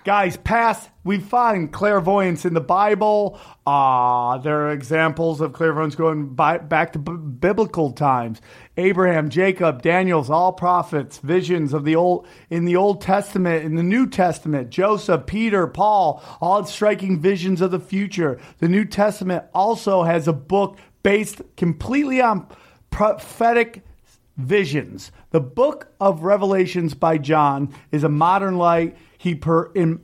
Guys, past, we find clairvoyance in the Bible. Uh, there are examples of clairvoyance going by, back to b- biblical times. Abraham, Jacob, Daniel's, all prophets, visions of the old in the Old Testament, in the New Testament, Joseph, Peter, Paul, all striking visions of the future. The New Testament also has a book based completely on prophetic visions. The Book of Revelations by John is a modern light. He per, in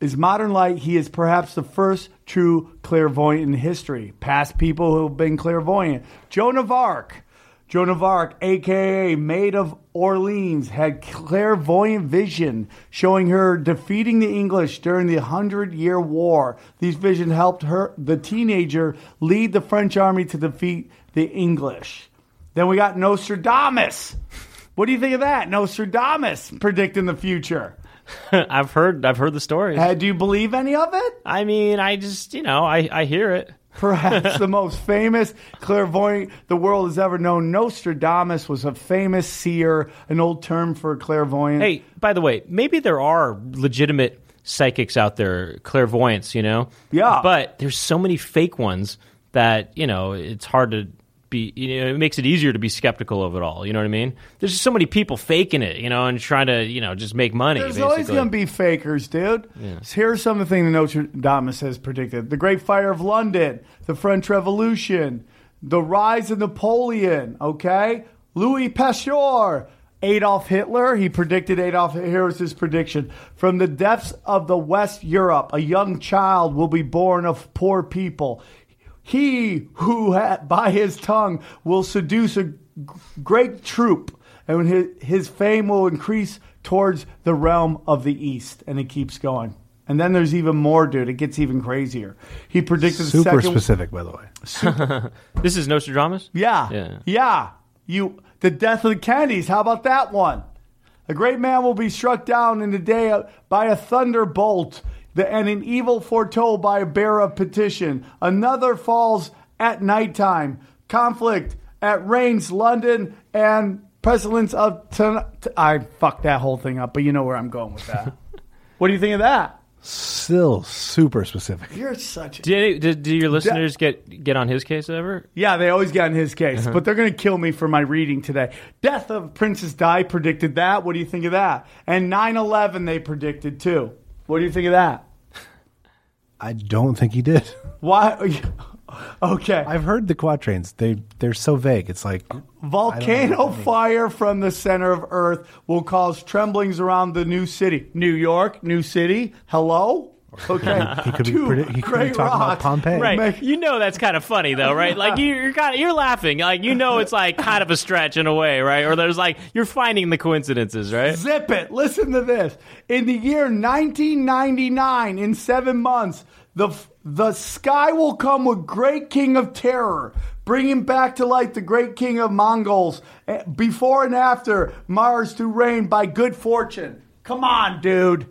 his modern light, he is perhaps the first true clairvoyant in history. Past people who have been clairvoyant. Joan of Arc. Joan of Arc, a k a. Maid of Orleans, had clairvoyant vision showing her defeating the English during the Hundred Year War. These visions helped her, the teenager, lead the French army to defeat the English. Then we got Nostradamus. What do you think of that? Nostradamus predicting the future. I've heard I've heard the stories. Uh, do you believe any of it? I mean, I just, you know, I, I hear it. Perhaps the most famous clairvoyant the world has ever known, Nostradamus was a famous seer, an old term for clairvoyant. Hey, by the way, maybe there are legitimate psychics out there, clairvoyants, you know? Yeah. But there's so many fake ones that, you know, it's hard to be, you know, it makes it easier to be skeptical of it all. You know what I mean? There's just so many people faking it, you know, and trying to, you know, just make money. There's basically always going to be fakers, dude. Yeah. Here's something that Nostradamus has predicted. The Great Fire of London, the French Revolution, the rise of Napoleon, okay? Louis Pasteur, Adolf Hitler. He predicted Adolf Hitler. Here's his prediction. From the depths of the West Europe, a young child will be born of poor people. He who ha- by his tongue will seduce a g- great troop, and his, his fame will increase towards the realm of the East. And it keeps going. And then there's even more, dude. It gets even crazier. He predicted super the second... Super specific, by the way. Super- this is Nostradamus? Yeah. Yeah. Yeah. You, the death of the Kennedys. How about that one? A great man will be struck down in the day by a thunderbolt. The, and an evil foretold by a bearer of petition. Another falls at nighttime. Conflict at rains, London, and pestilence of... Ton- t- I fucked that whole thing up, but you know where I'm going with that. What do you think of that? Still super specific. You're such a... Do, do, do your listeners De- get, get on his case ever? Yeah, they always get on his case, uh-huh. But they're going to kill me for my reading today. Death of Princess Di predicted that. What do you think of that? And nine eleven they predicted too. What do you think of that? I don't think he did. Why? Okay. I've heard the quatrains. They, they're so vague. It's like... Volcano fire from the center of Earth will cause tremblings around the new city. New York, new city. Hello? Okay. He could be, Dude, pretty, he could be talking rocks. About Pompeii. Right. You know that's kind of funny, though, right? Like, you're kind of, you're laughing. Like, you know it's, like, kind of a stretch in a way, right? Or there's, like, you're finding the coincidences, right? Zip it. Listen to this. In the year nineteen ninety-nine, in seven months, the the sky will come with great king of terror, bringing back to life the great king of Mongols, before and after Mars to reign by good fortune. Come on, dude.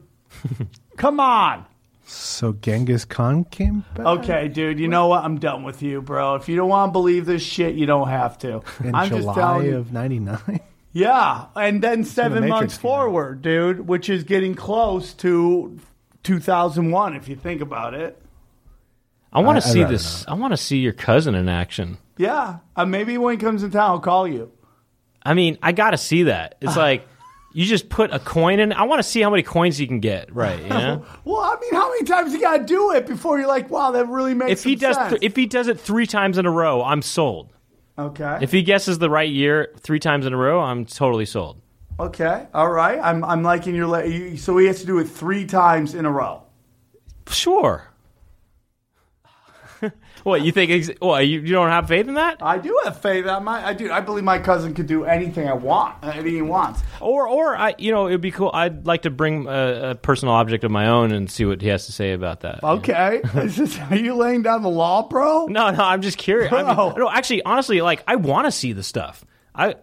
Come on. So Genghis Khan came back? Okay, dude, you know what? I'm done with you, bro. If you don't want to believe this shit, you don't have to. In I'm July just telling you. Of ninety-nine? Yeah, and then That's seven the months forward, dude, which is getting close to two thousand one, if you think about it. I want to see this. Know. I want to see your cousin in action. Yeah, uh, maybe when he comes in town, I'll call you. I mean, I got to see that. It's like... You just put a coin in. I want to see how many coins you can get, right? You know? Well, I mean, how many times you got to do it before you're like, wow, that really makes if he does sense? Th- if he does it three times in a row, I'm sold. Okay. If he guesses the right year three times in a row, I'm totally sold. Okay. All right. I'm I'm liking your le- you, so he has to do it three times in a row. Sure. What, you think? Ex- what you, you don't have faith in that? I do have faith. I, might, I do. I believe my cousin could do anything I want, anything he wants. Or, or I, you know, it'd be cool. I'd like to bring a, a personal object of my own and see what he has to say about that. Okay, you know? Is this, are you laying down the law, bro? No, no. I'm just curious. I mean, no, actually, honestly, like I want to see the stuff. I.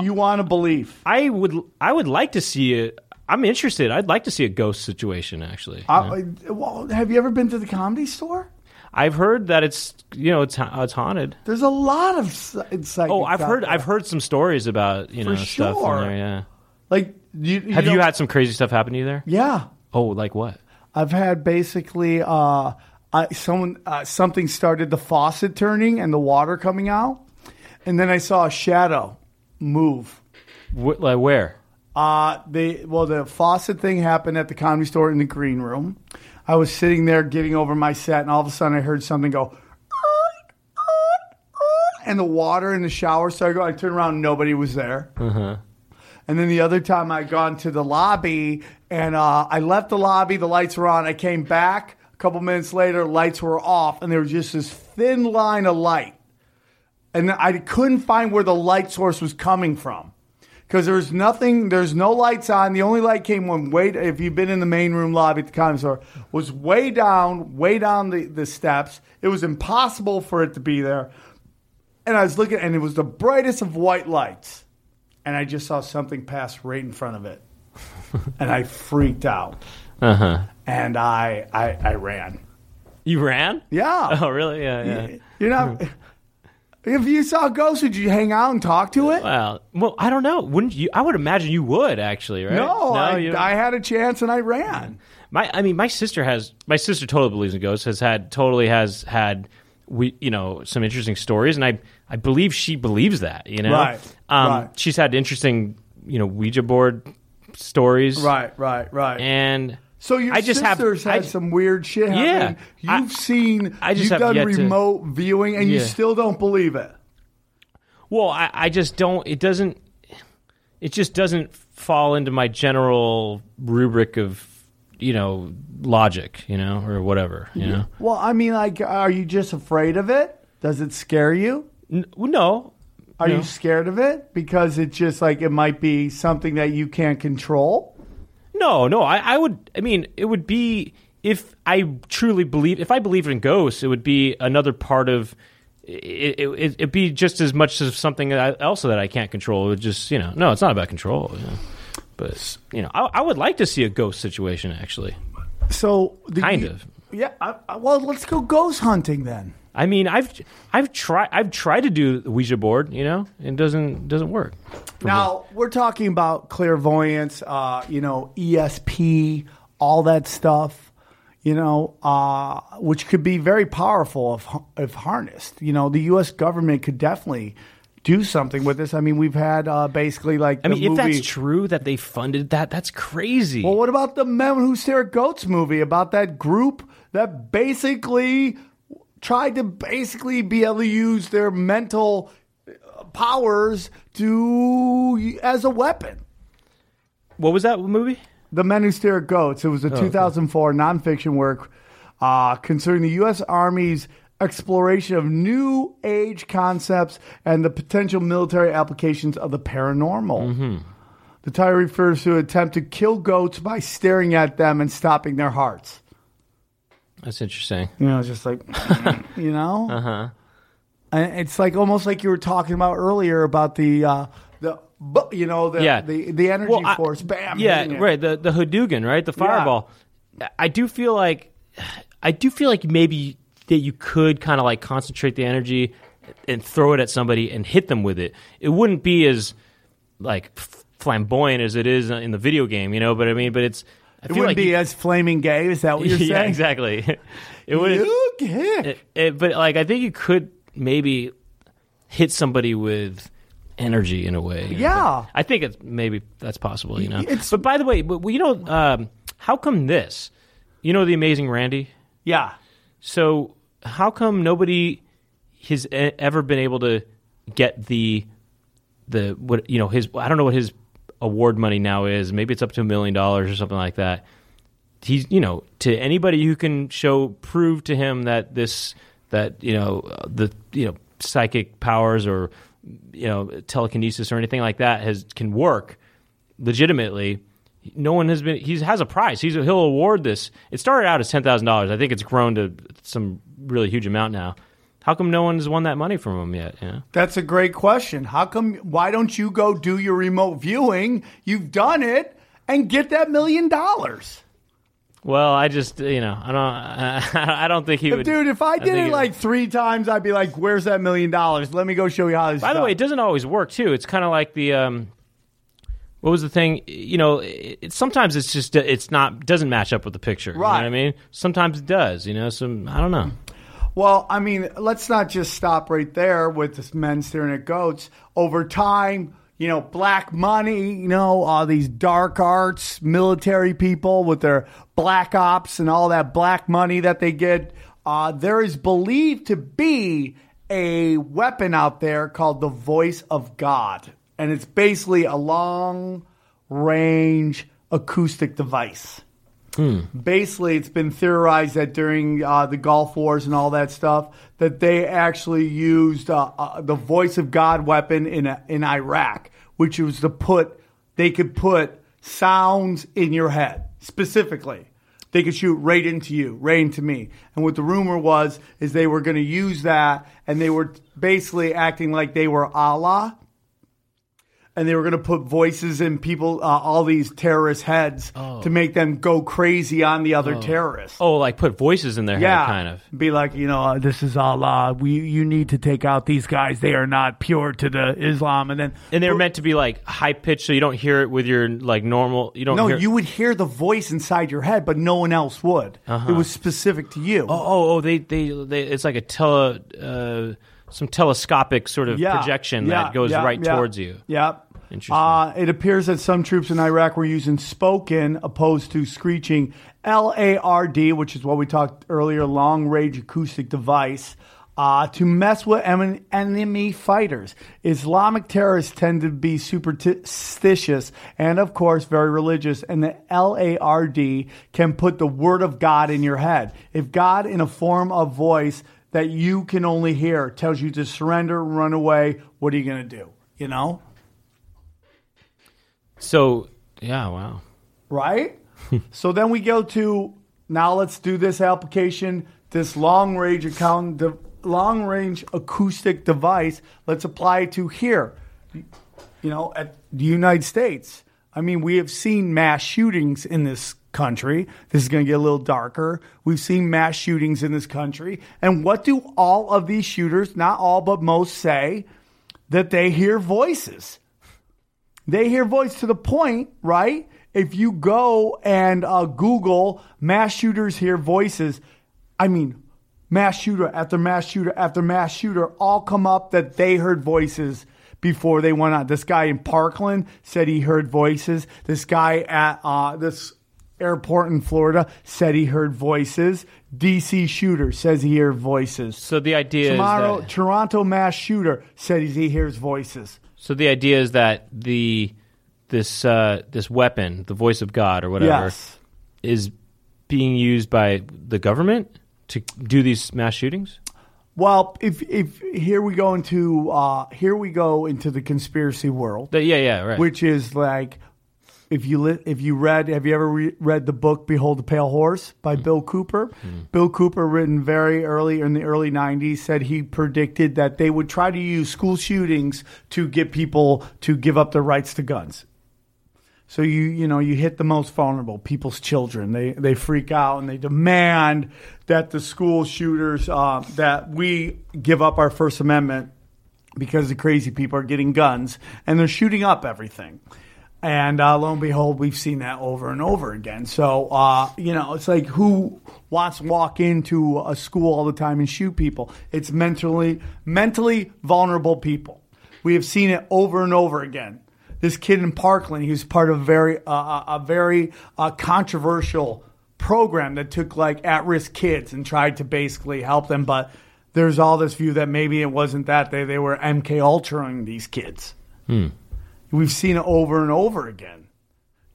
You want to believe? I would. I would like to see it. I'm interested. I'd like to see a ghost situation, actually. Uh, well, have you ever been to the Comedy Store? I've heard that it's you know it's, it's haunted. There's a lot of psychics. Oh, I've heard there. I've heard some stories about you know For stuff sure. in there. Yeah, like you, you have you had some crazy stuff happen to you there? Yeah. Oh, like what? I've had basically uh, I, someone uh, something started the faucet turning and the water coming out, and then I saw a shadow move. What, like where? Uh, they well, the faucet thing happened at the Comedy Store in the green room. I was sitting there getting over my set, and all of a sudden I heard something go, and the water in the shower started going. I turned around, and nobody was there. Uh-huh. And then the other time I'd gone to the lobby, and uh, I left the lobby. The lights were on. I came back a couple minutes later. Lights were off, and there was just this thin line of light, and I couldn't find where the light source was coming from. Because there's nothing, there's no lights on. The only light came when, way, if you've been in the main room lobby at the Comedy Store, was way down, way down the, the steps. It was impossible for it to be there. And I was looking, and it was the brightest of white lights. And I just saw something pass right in front of it. And I freaked out. Uh-huh. And I, I I ran. You ran? Yeah. Oh, really? Yeah, yeah. You're not... If you saw ghosts, would you hang out and talk to it? Well, well, I don't know. Wouldn't you? I would imagine you would actually, right? No, no I, I had a chance and I ran. My, I mean, my sister has. My sister totally believes in ghosts. Has had totally has had. We, you know, some interesting stories, and I, I believe she believes that. You know, right? Um, right. She's had interesting, you know, Ouija board stories. Right, right, right, and. So your I just sister's have, had I, some weird shit happen. Yeah, you've I, seen, I just you've done remote to, viewing, and yeah. you still don't believe it. Well, I, I just don't. It doesn't. It just doesn't fall into my general rubric of, you know, logic, you know, or whatever, you yeah. know. Well, I mean, like, are you just afraid of it? Does it scare you? N- no. Are no. you scared of it because it's just like it might be something that you can't control? No, no, I, I would, I mean, it would be, if I truly believe, if I believed in ghosts, it would be another part of, it, it, it'd be just as much as something else that I can't control. It would just, you know, no, it's not about control, you know. But, you know, I, I would like to see a ghost situation, actually. So. Kind you, of. Yeah, I, I, well, let's go ghost hunting then. I mean, I've I've tried I've tried to do the Ouija board, you know, and doesn't doesn't work. Now me. We're talking about clairvoyance, uh, you know, E S P, all that stuff, you know, uh, which could be very powerful if if harnessed. You know, the U S government could definitely do something with this. I mean, we've had uh, basically like. I mean, movie. If that's true that they funded that, that's crazy. Well, what about the Men Who Stare at Goats movie about that group that basically. Tried to basically be able to use their mental powers to as a weapon. What was that movie? The Men Who Stare at Goats. It was a oh, two thousand four okay. nonfiction work uh, concerning the U S Army's exploration of new age concepts and the potential military applications of the paranormal. Mm-hmm. The title refers to an attempt to kill goats by staring at them and stopping their hearts. That's interesting. You know, it's just like, you know? Uh-huh. And it's like almost like you were talking about earlier about the, uh, the you know, the yeah. the, the energy well, I, force. Bam. Yeah, right. The the Hadouken, right? The fireball. Yeah. I do feel like, I do feel like maybe that you could kind of like concentrate the energy and throw it at somebody and hit them with it. It wouldn't be as like flamboyant as it is in the video game, you know? But I mean, but it's... I it wouldn't like be you, as flaming gay. Is that what you're yeah, saying? Exactly. It would. It, it, but like, I think you could maybe hit somebody with energy in a way. Yeah. Know, I think it's maybe that's possible. You know. It's, but by the way, but you know, um, how come this? You know, the Amazing Randy. Yeah. So how come nobody has ever been able to get the the what you know his? I don't know what his. Award money now is maybe it's up to a million dollars or something like that. He's you know to anybody who can show prove to him that this that, you know, the, you know, psychic powers or, you know, telekinesis or anything like that has can work legitimately. No one has been. He has a prize. He's he'll award this. It started out as ten thousand dollars. I think it's grown to some really huge amount now. How come no one's won that money from him yet? Yeah. That's a great question. How come? Why don't you go do your remote viewing? You've done it and get that million dollars. Well, I just, you know, I don't, I, I don't think he would. Dude, if I did I it like would. three times, I'd be like, "Where's that million dollars? Let me go show you how this." By the way, it doesn't always work too. It's kind of like the, um, what was the thing? You know, it, it, sometimes it's just it's not doesn't match up with the picture. Right. You know what I mean, sometimes it does. You know, some I don't know. Well, I mean, let's not just stop right there with this men staring at goats. Over time, you know, black money, you know, all these dark arts, military people with their black ops and all that black money that they get. Uh, there is believed to be a weapon out there called the Voice of God. And it's basically a long-range acoustic device. Hmm. Basically, it's been theorized that during uh, the Gulf Wars and all that stuff, that they actually used uh, uh, the Voice of God weapon in uh, in Iraq, which was to put they could put sounds in your head specifically. They could shoot right into you, right into me. And what the rumor was is they were going to use that, and they were basically acting like they were Allah. And they were going to put voices in people, uh, all these terrorist heads, oh. to make them go crazy on the other oh. terrorists. Oh, like put voices in their yeah. head, kind of. Be like, you know, this is Allah. We, you need to take out these guys. They are not pure to the Islam. And then, and they were meant to be like high pitched, so you don't hear it with your like normal. You don't. No, hear- you would hear the voice inside your head, but no one else would. Uh-huh. It was specific to you. Oh, oh, oh they, they, they. It's like a tele, uh, some telescopic sort of yeah. projection yeah. that goes yeah. right yeah. towards you. Yeah. Interesting. Uh, it appears that some troops in Iraq were using spoken opposed to screeching L A R D, which is what we talked earlier, long-range acoustic device, uh, to mess with em- enemy fighters. Islamic terrorists tend to be superstitious and, of course, very religious, and the L A R D can put the word of God in your head. If God, in a form of voice that you can only hear, tells you to surrender, run away, what are you going to do? You know? So, yeah, wow. Right? So then we go to, now let's do this application, this long-range account, the long-range acoustic device. Let's apply it to here, you know, at the United States. I mean, we have seen mass shootings in this country. This is going to get a little darker. We've seen mass shootings in this country. And what do all of these shooters, not all but most, say? That they hear voices. They hear voice to the point, right? If you go and uh, Google mass shooters hear voices, I mean, mass shooter after mass shooter after mass shooter all come up that they heard voices before they went on. This guy in Parkland said he heard voices. This guy at uh, this airport in Florida said he heard voices. D C shooter says he heard voices. So the idea Tomorrow, is that... Toronto mass shooter said he hears voices. So the idea is that the this uh, this weapon, the Voice of God or whatever, yes. is being used by the government to do these mass shootings? Well, if if here we go into uh, here we go into the conspiracy world. The, yeah, yeah, right. Which is like if you li- if you read have you ever re- read the book Behold the Pale Horse by mm. Bill Cooper? Mm. Bill Cooper, written very early in the early nineties, said he predicted that they would try to use school shootings to get people to give up their rights to guns. So you you know you hit the most vulnerable, people's children. They they freak out and they demand that the school shooters uh, that we give up our First Amendment because the crazy people are getting guns and they're shooting up everything. And uh, lo and behold, we've seen that over and over again. So, uh, you know, it's like who wants to walk into a school all the time and shoot people? It's mentally mentally vulnerable people. We have seen it over and over again. This kid in Parkland, he was part of a very, uh, a very uh, controversial program that took like at-risk kids and tried to basically help them. But there's all this view that maybe it wasn't that. They, they were M K Ultraing these kids. Hmm. We've seen it over and over again.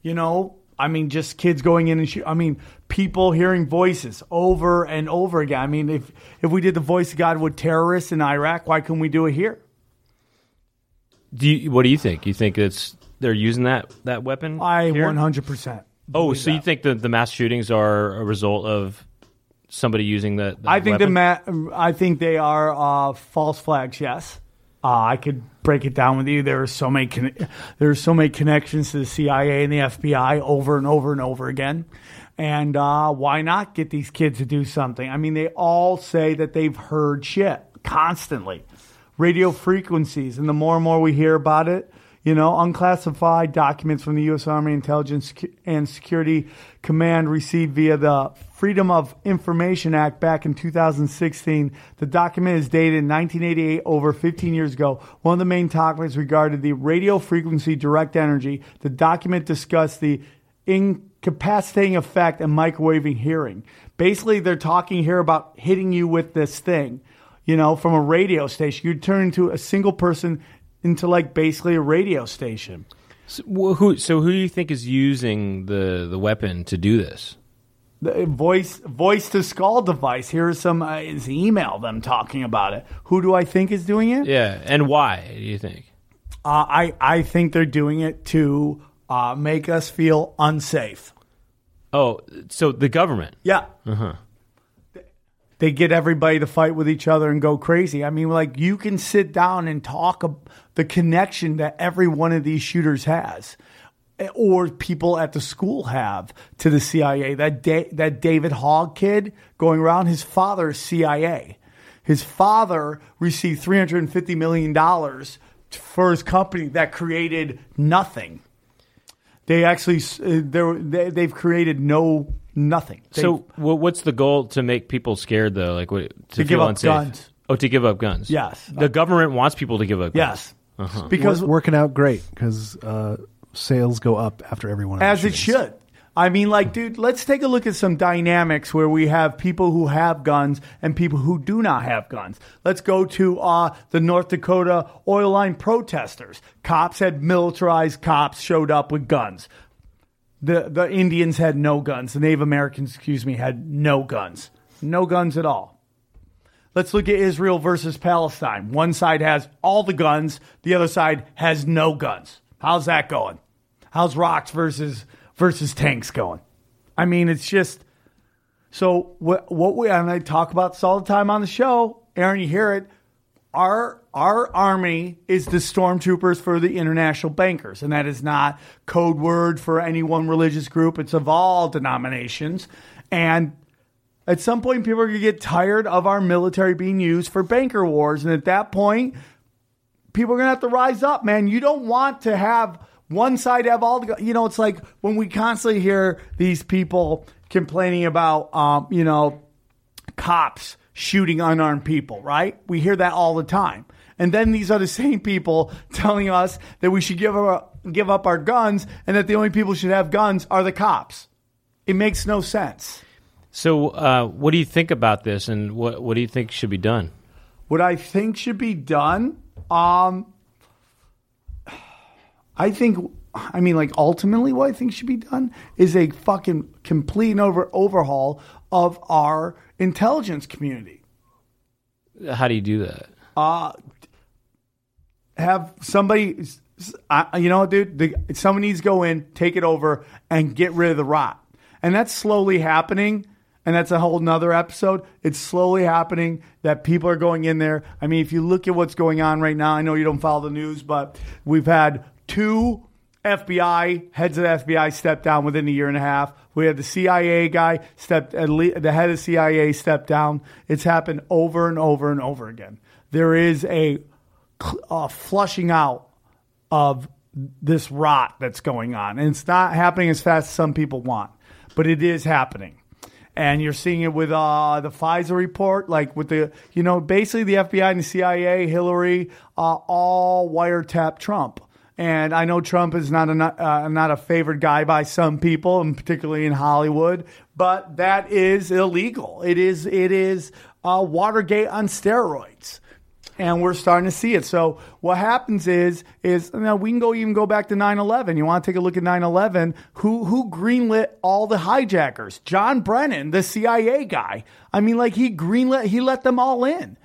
You know, I mean, just kids going in and shoot. I mean, people hearing voices over and over again. I mean, if if we did the Voice of God with terrorists in Iraq, why couldn't we do it here? Do you, what do you think? You think it's they're using that that weapon? I one hundred percent. Oh, so that. You think that the mass shootings are a result of somebody using the? I think weapon? the ma- I think they are uh, false flags. Yes. Uh, I could break it down with you. There are so many con- there are so many connections to the C I A and the F B I over and over and over again. And uh, why not get these kids to do something? I mean, they all say that they've heard shit constantly. Radio frequencies. And the more and more we hear about it, you know, unclassified documents from the U S Army Intelligence and Security Command received via the Freedom of Information Act back in two thousand sixteen. The document is dated nineteen eighty-eight, over fifteen years ago. One of the main topics regarded the radio frequency direct energy. The document discussed the incapacitating effect and microwaving hearing. Basically, they're talking here about hitting you with this thing, you know, from a radio station. You turn into a single person into, like, basically a radio station. So who, so who do you think is using the, the weapon to do this? The voice voice to skull device. Here's some uh, is email them talking about it. Who do I think is doing it? Yeah, and why do you think? Uh, I I think they're doing it to uh, make us feel unsafe. Oh, so the government? Yeah. Uh-huh. They get everybody to fight with each other and go crazy. I mean, like, you can sit down and talk about the connection that every one of these shooters has, or people at the school have, to the C I A. That da- that David Hogg kid going around, his father's C I A. His father received three hundred fifty million dollars for his company that created nothing. They actually they they've created no. Nothing. They, so, well, what's the goal to make people scared, though? Like, what, to, to give up unsafe? Guns. Oh, to give up guns. Yes. The uh, government wants people to give up guns. Yes. Uh-huh. Because it's working out great, because uh, sales go up after everyone else. As it should. I mean, like, dude, let's take a look at some dynamics where we have people who have guns and people who do not have guns. Let's go to uh, the North Dakota oil line protesters. Cops had militarized cops showed up with guns. The the Indians had no guns. The Native Americans, excuse me, had no guns. No guns at all. Let's look at Israel versus Palestine. One side has all the guns. The other side has no guns. How's that going? How's rocks versus versus tanks going? I mean, it's just... So what, what we... And I talk about this all the time on the show. Aaron, you hear it. Our our army is the stormtroopers for the international bankers, and that is not code word for any one religious group. It's of all denominations. And at some point, people are going to get tired of our military being used for banker wars. And at that point, people are going to have to rise up, man. You don't want to have one side have all the... You know, it's like when we constantly hear these people complaining about, um, you know, cops shooting unarmed people, right? We hear that all the time. And then these are the same people telling us that we should give up, give up our guns, and that the only people who should have guns are the cops. It makes no sense. So uh, what do you think about this, and what what do you think should be done? What I think should be done? Um, I think... I mean, like, ultimately what I think should be done is a fucking complete and over overhaul of our intelligence community. How do you do that? Uh, have somebody, I, you know, dude, the, someone needs to go in, take it over, and get rid of the rot. And that's slowly happening, and that's a whole nother episode. It's slowly happening that people are going in there. I mean, if you look at what's going on right now, I know you don't follow the news, but we've had two... F B I, heads of the F B I stepped down within a year and a half. We had the C I A guy, stepped at least, the head of C I A stepped down. It's happened over and over and over again. There is a, a flushing out of this rot that's going on. And it's not happening as fast as some people want, but it is happening. And you're seeing it with uh, the FISA report, like with the, you know, basically the F B I and the C I A, Hillary, uh, all wiretapped Trump. And I know Trump is not a, uh, not a favored guy by some people, and particularly in Hollywood, but that is illegal. It is it is uh, Watergate on steroids. and we're starting to see it. So what happens is, is you know, we can go even go back to nine eleven. You want to take a look at nine eleven? Who who greenlit all the hijackers? John Brennan, the C I A guy. I mean, like he greenlit, he let them all in.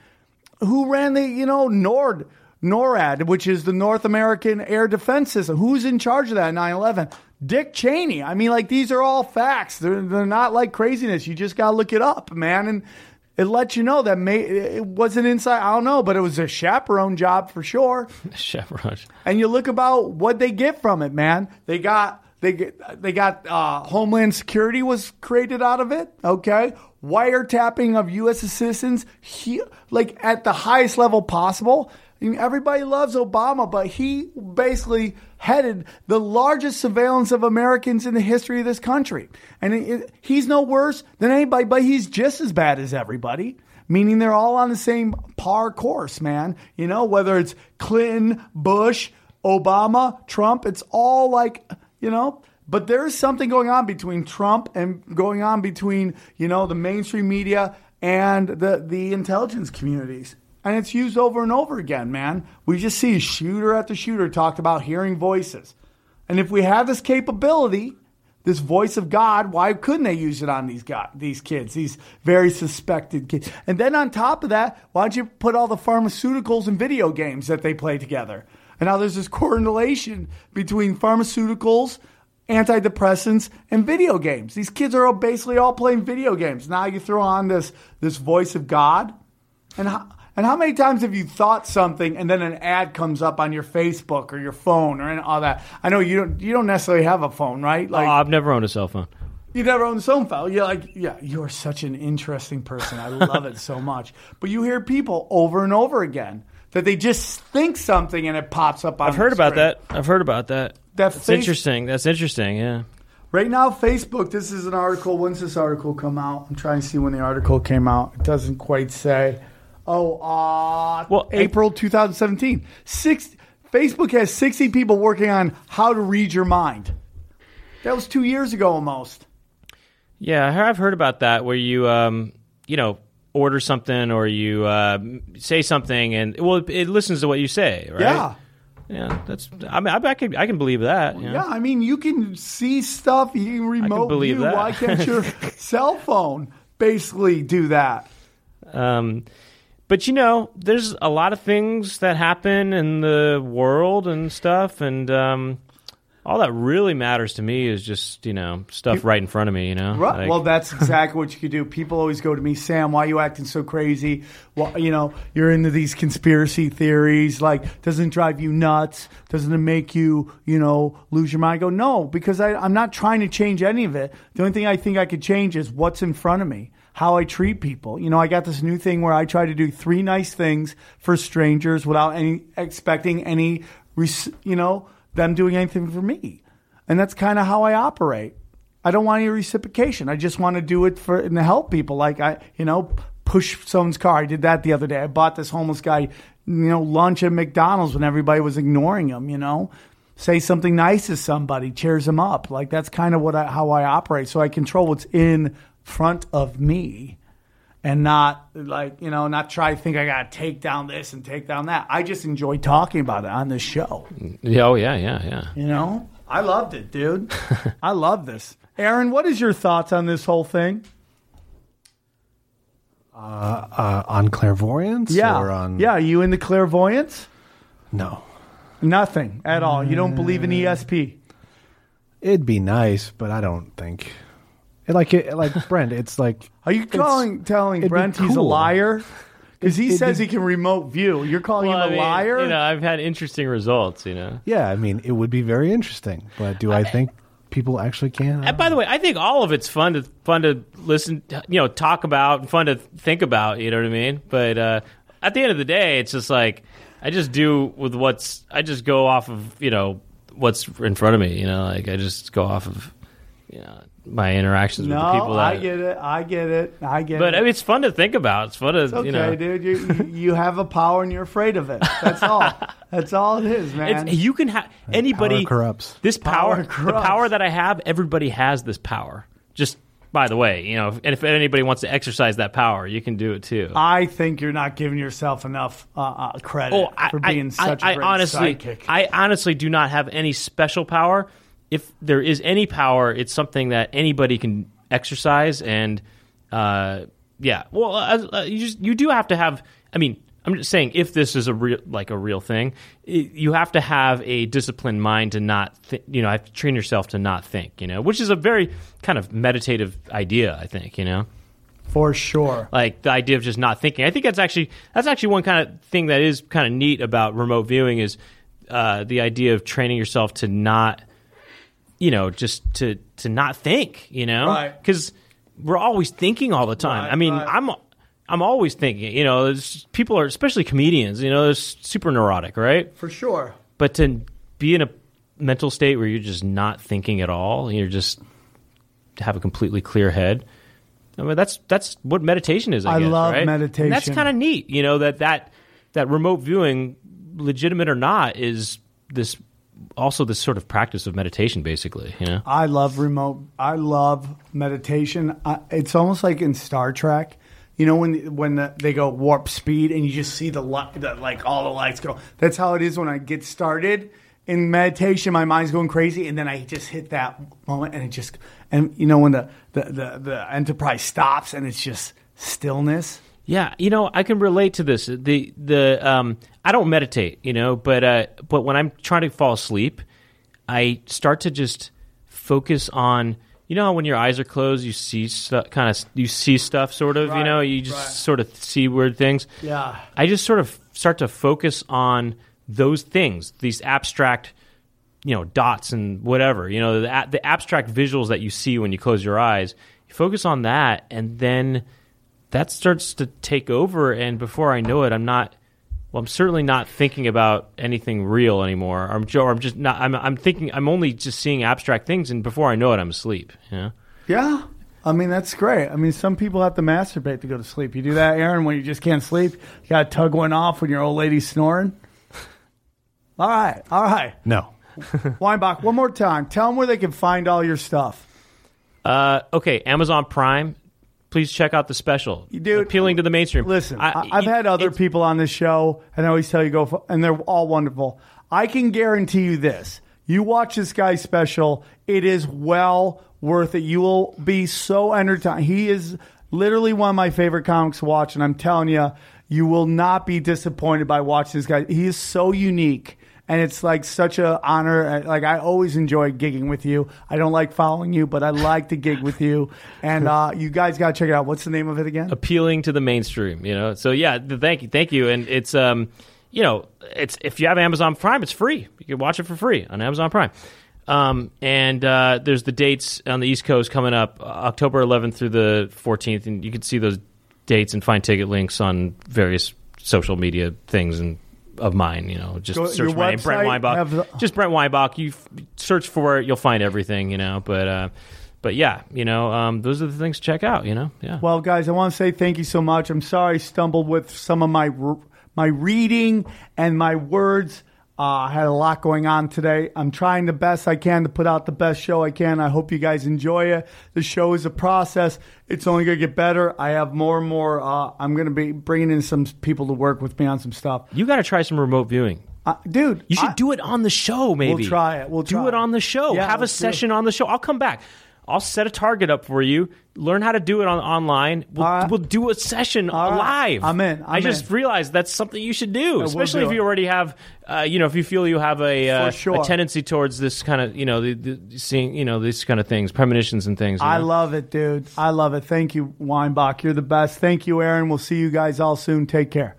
Who ran the you know Nord NORAD, which is the North American Air Defense System? Who's in charge of that? nine eleven. Dick Cheney. I mean, like, these are all facts. They're, they're not like craziness. You just got to look it up, man. And it lets you know that may, it wasn't inside. I don't know, but it was a chaperone job for sure. Chaperone. And you look about what they get from it, man. They got, they get, they got, uh, Homeland Security was created out of it. Okay. Wiretapping of U S citizens, he, like at the highest level possible. I mean, everybody loves Obama, but he basically headed the largest surveillance of Americans in the history of this country. And it, it, he's no worse than anybody, but he's just as bad as everybody, meaning they're all on the same par course, man. You know, whether it's Clinton, Bush, Obama, Trump, it's all like, you know, but there is something going on between Trump and going on between, you know, the mainstream media and the, the intelligence communities. And it's used over and over again, man. We just see shooter after shooter talked about hearing voices. And if we have this capability, this voice of God, why couldn't they use it on these guys, these kids, these very suspected kids? And then on top of that, why don't you put all the pharmaceuticals and video games that they play together? And now there's this correlation between pharmaceuticals, antidepressants, and video games. These kids are all basically all playing video games. Now you throw on this, this voice of God. And how... And how many times have you thought something and then an ad comes up on your Facebook or your phone or all that? I know you don't you don't necessarily have a phone, right? Like, oh, I've never owned a cell phone. You've never owned a cell phone. You're like, yeah, you're such an interesting person. I love it so much. But you hear people over and over again that they just think something and it pops up on I've heard about that. I've heard about that. That That's face- interesting. That's interesting, yeah. Right now, Facebook, this is an article. When's this article come out? I'm trying to see when the article came out. It doesn't quite say. Oh, uh, well, April twenty seventeen. Six, Facebook has sixty people working on how to read your mind. That was two years ago almost. Yeah, I've heard about that where you, um, you know, order something or you uh, say something and, well, it, it listens to what you say, right? Yeah. Yeah, that's. I mean, I, I can I can believe that. You know? Yeah, I mean, you can see stuff. You can remote I can view. That. Why can't your cell phone basically do that? Um. But, you know, there's a lot of things that happen in the world and stuff, and um, all that really matters to me is just, you know, stuff right in front of me, you know? Right. Like, well, that's exactly what you could do. People always go to me, Sam, why are you acting so crazy? Well, you know, you're into these conspiracy theories. Like, doesn't it drive you nuts? Doesn't it make you, you know, lose your mind? I go, no, because I, I'm not trying to change any of it. The only thing I think I could change is what's in front of me. How I treat people. You know, I got this new thing where I try to do three nice things for strangers without any expecting any, you know, them doing anything for me. And that's kind of how I operate. I don't want any reciprocation. I just want to do it for and to help people. Like I, you know, push someone's car. I did that the other day. I bought this homeless guy, you know, lunch at McDonald's when everybody was ignoring him, you know. Say something nice to somebody, cheers him up. Like that's kind of what I, how I operate. So I control what's in front of me and not like, you know, not try to think I gotta take down this and take down that. I just enjoy talking about it on this show. Oh yeah, yeah, yeah. You know? I loved it, dude. I love this. Aaron, what is your thoughts on this whole thing? Uh, uh on clairvoyance? Yeah. Or on... Yeah, are you into clairvoyance? No. Nothing at all. You don't believe in E S P? It'd be nice, but I don't think Like it, like Brent, it's like. Are you calling telling Brent cool. he's a liar? Because he it'd says be, he can remote view. You're calling well, him a I mean, liar. You know, I've had interesting results. You know. Yeah, I mean, it would be very interesting, but do I, I think people actually can? I, by the way, I think all of it's fun to fun to listen, you know, talk about, fun to think about. You know what I mean? But uh, at the end of the day, it's just like I just do with what's. I just go off of you know what's in front of me. You know, like I just go off of you know. My interactions no, with the people. That I get it. I get it. I get but, it. But I mean, it's fun to think about. It's fun to, it's okay, you know. Dude. You, you have a power and you're afraid of it. That's all. That's all it is, man. It's, you can have anybody. Power corrupts. This power, power corrupts. The power that I have, everybody has this power. Just By the way, you know, and if anybody wants to exercise that power, you can do it too. I think you're not giving yourself enough uh, uh, credit oh, I, for being I, such I, a great I honestly, sidekick. I honestly do not have any special power. If there is any power, it's something that anybody can exercise. And uh, yeah, well, uh, you just you do have to have. I mean, I'm just saying, if this is a real like a real thing, it, you have to have a disciplined mind to not, th- you know, have to train yourself to not think, you know, which is a very kind of meditative idea, I think, you know, for sure. Like the idea of just not thinking. I think that's actually that's actually one kind of thing that is kind of neat about remote viewing is uh, the idea of training yourself to not. You know, just to, to not think, you know, because right. we're always thinking all the time. Right, I mean, right. I'm I'm always thinking, you know, people are, especially comedians, you know, they're super neurotic, right? For sure. But to be in a mental state where you're just not thinking at all, you're just to have a completely clear head. I mean, that's that's what meditation is, I, I guess, love right? meditation. And that's kind of neat, you know, that, that that remote viewing, legitimate or not, is this... also this sort of practice of meditation, basically, you know? I love remote. I love meditation. I, it's almost like in Star Trek, you know, when when the, they go warp speed and you just see the, light, the like all the lights go. That's how it is when I get started in meditation. My mind's going crazy, and then I just hit that moment, and it just and you know when the the the, the Enterprise stops and it's just stillness. Yeah, you know, I can relate to this. The the um, I don't meditate, you know, but uh, but when I'm trying to fall asleep, I start to just focus on, you know, when your eyes are closed, you see stu- kind of you see stuff, sort of, right, you know, you just right. sort of see weird things. Yeah, I just sort of start to focus on those things, these abstract, you know, dots and whatever, you know, the the abstract visuals that you see when you close your eyes. You focus on that, and then. That starts to take over, and before I know it, I'm not. Well, I'm certainly not thinking about anything real anymore. I'm, or I'm just not. I'm, I'm thinking. I'm only just seeing abstract things, and before I know it, I'm asleep. You know? Yeah. I mean, that's great. I mean, some people have to masturbate to go to sleep. You do that, Aaron, when you just can't sleep. You got to tug one off when your old lady's snoring. All right. All right. No. Weinbach, one more time. Tell them where they can find all your stuff. Uh, okay, Amazon Prime. Please check out the special, dude, Appealing to the Mainstream. Listen, I, I've had other people on this show, and I always tell you, go, and they're all wonderful. I can guarantee you this. You watch this guy's special, it is well worth it. You will be so entertained. He is literally one of my favorite comics to watch, and I'm telling you, you will not be disappointed by watching this guy. He is so unique, and it's like such an honor. Like, I always enjoy gigging with you. I don't like following you, but I like to gig with you. And uh, you guys got to check it out. What's the name of it again? Appealing to the Mainstream, you know. So, yeah, thank you. Thank you. And it's, um, you know, it's if you have Amazon Prime, it's free. You can watch it for free on Amazon Prime. Um, and uh, there's the dates on the East Coast coming up, uh, October eleventh through the fourteenth. And you can see those dates and find ticket links on various social media things and of mine, you know, just Go, search my name, Brent Weinbach. The- just Brent Weinbach. You f- search for it, you'll find everything, you know. But, uh, but yeah, you know, um, those are the things to check out, you know. Yeah. Well, guys, I want to say thank you so much. I'm sorry I stumbled with some of my re- my reading and my words. Uh, I had a lot going on today. I'm trying the best I can to put out the best show I can. I hope you guys enjoy it. The show is a process. It's only going to get better. I have more and more. Uh, I'm going to be bringing in some people to work with me on some stuff. You got to try some remote viewing. Uh, dude. You should I, do it on the show, maybe. We'll try it. We'll try Do it on the show. Yeah, have a session on the show. I'll come back. I'll set a target up for you. Learn how to do it on online. We'll, right. we'll do a session right. live. I'm in. I'm I just in. realized that's something you should do, I especially do if it. you already have, uh, you know, if you feel you have a, uh, sure. a tendency towards this kind of, you know, the, the seeing, you know, these kind of things, premonitions and things. I know? love it, dude. I love it. Thank you, Weinbach. You're the best. Thank you, Aaron. We'll see you guys all soon. Take care.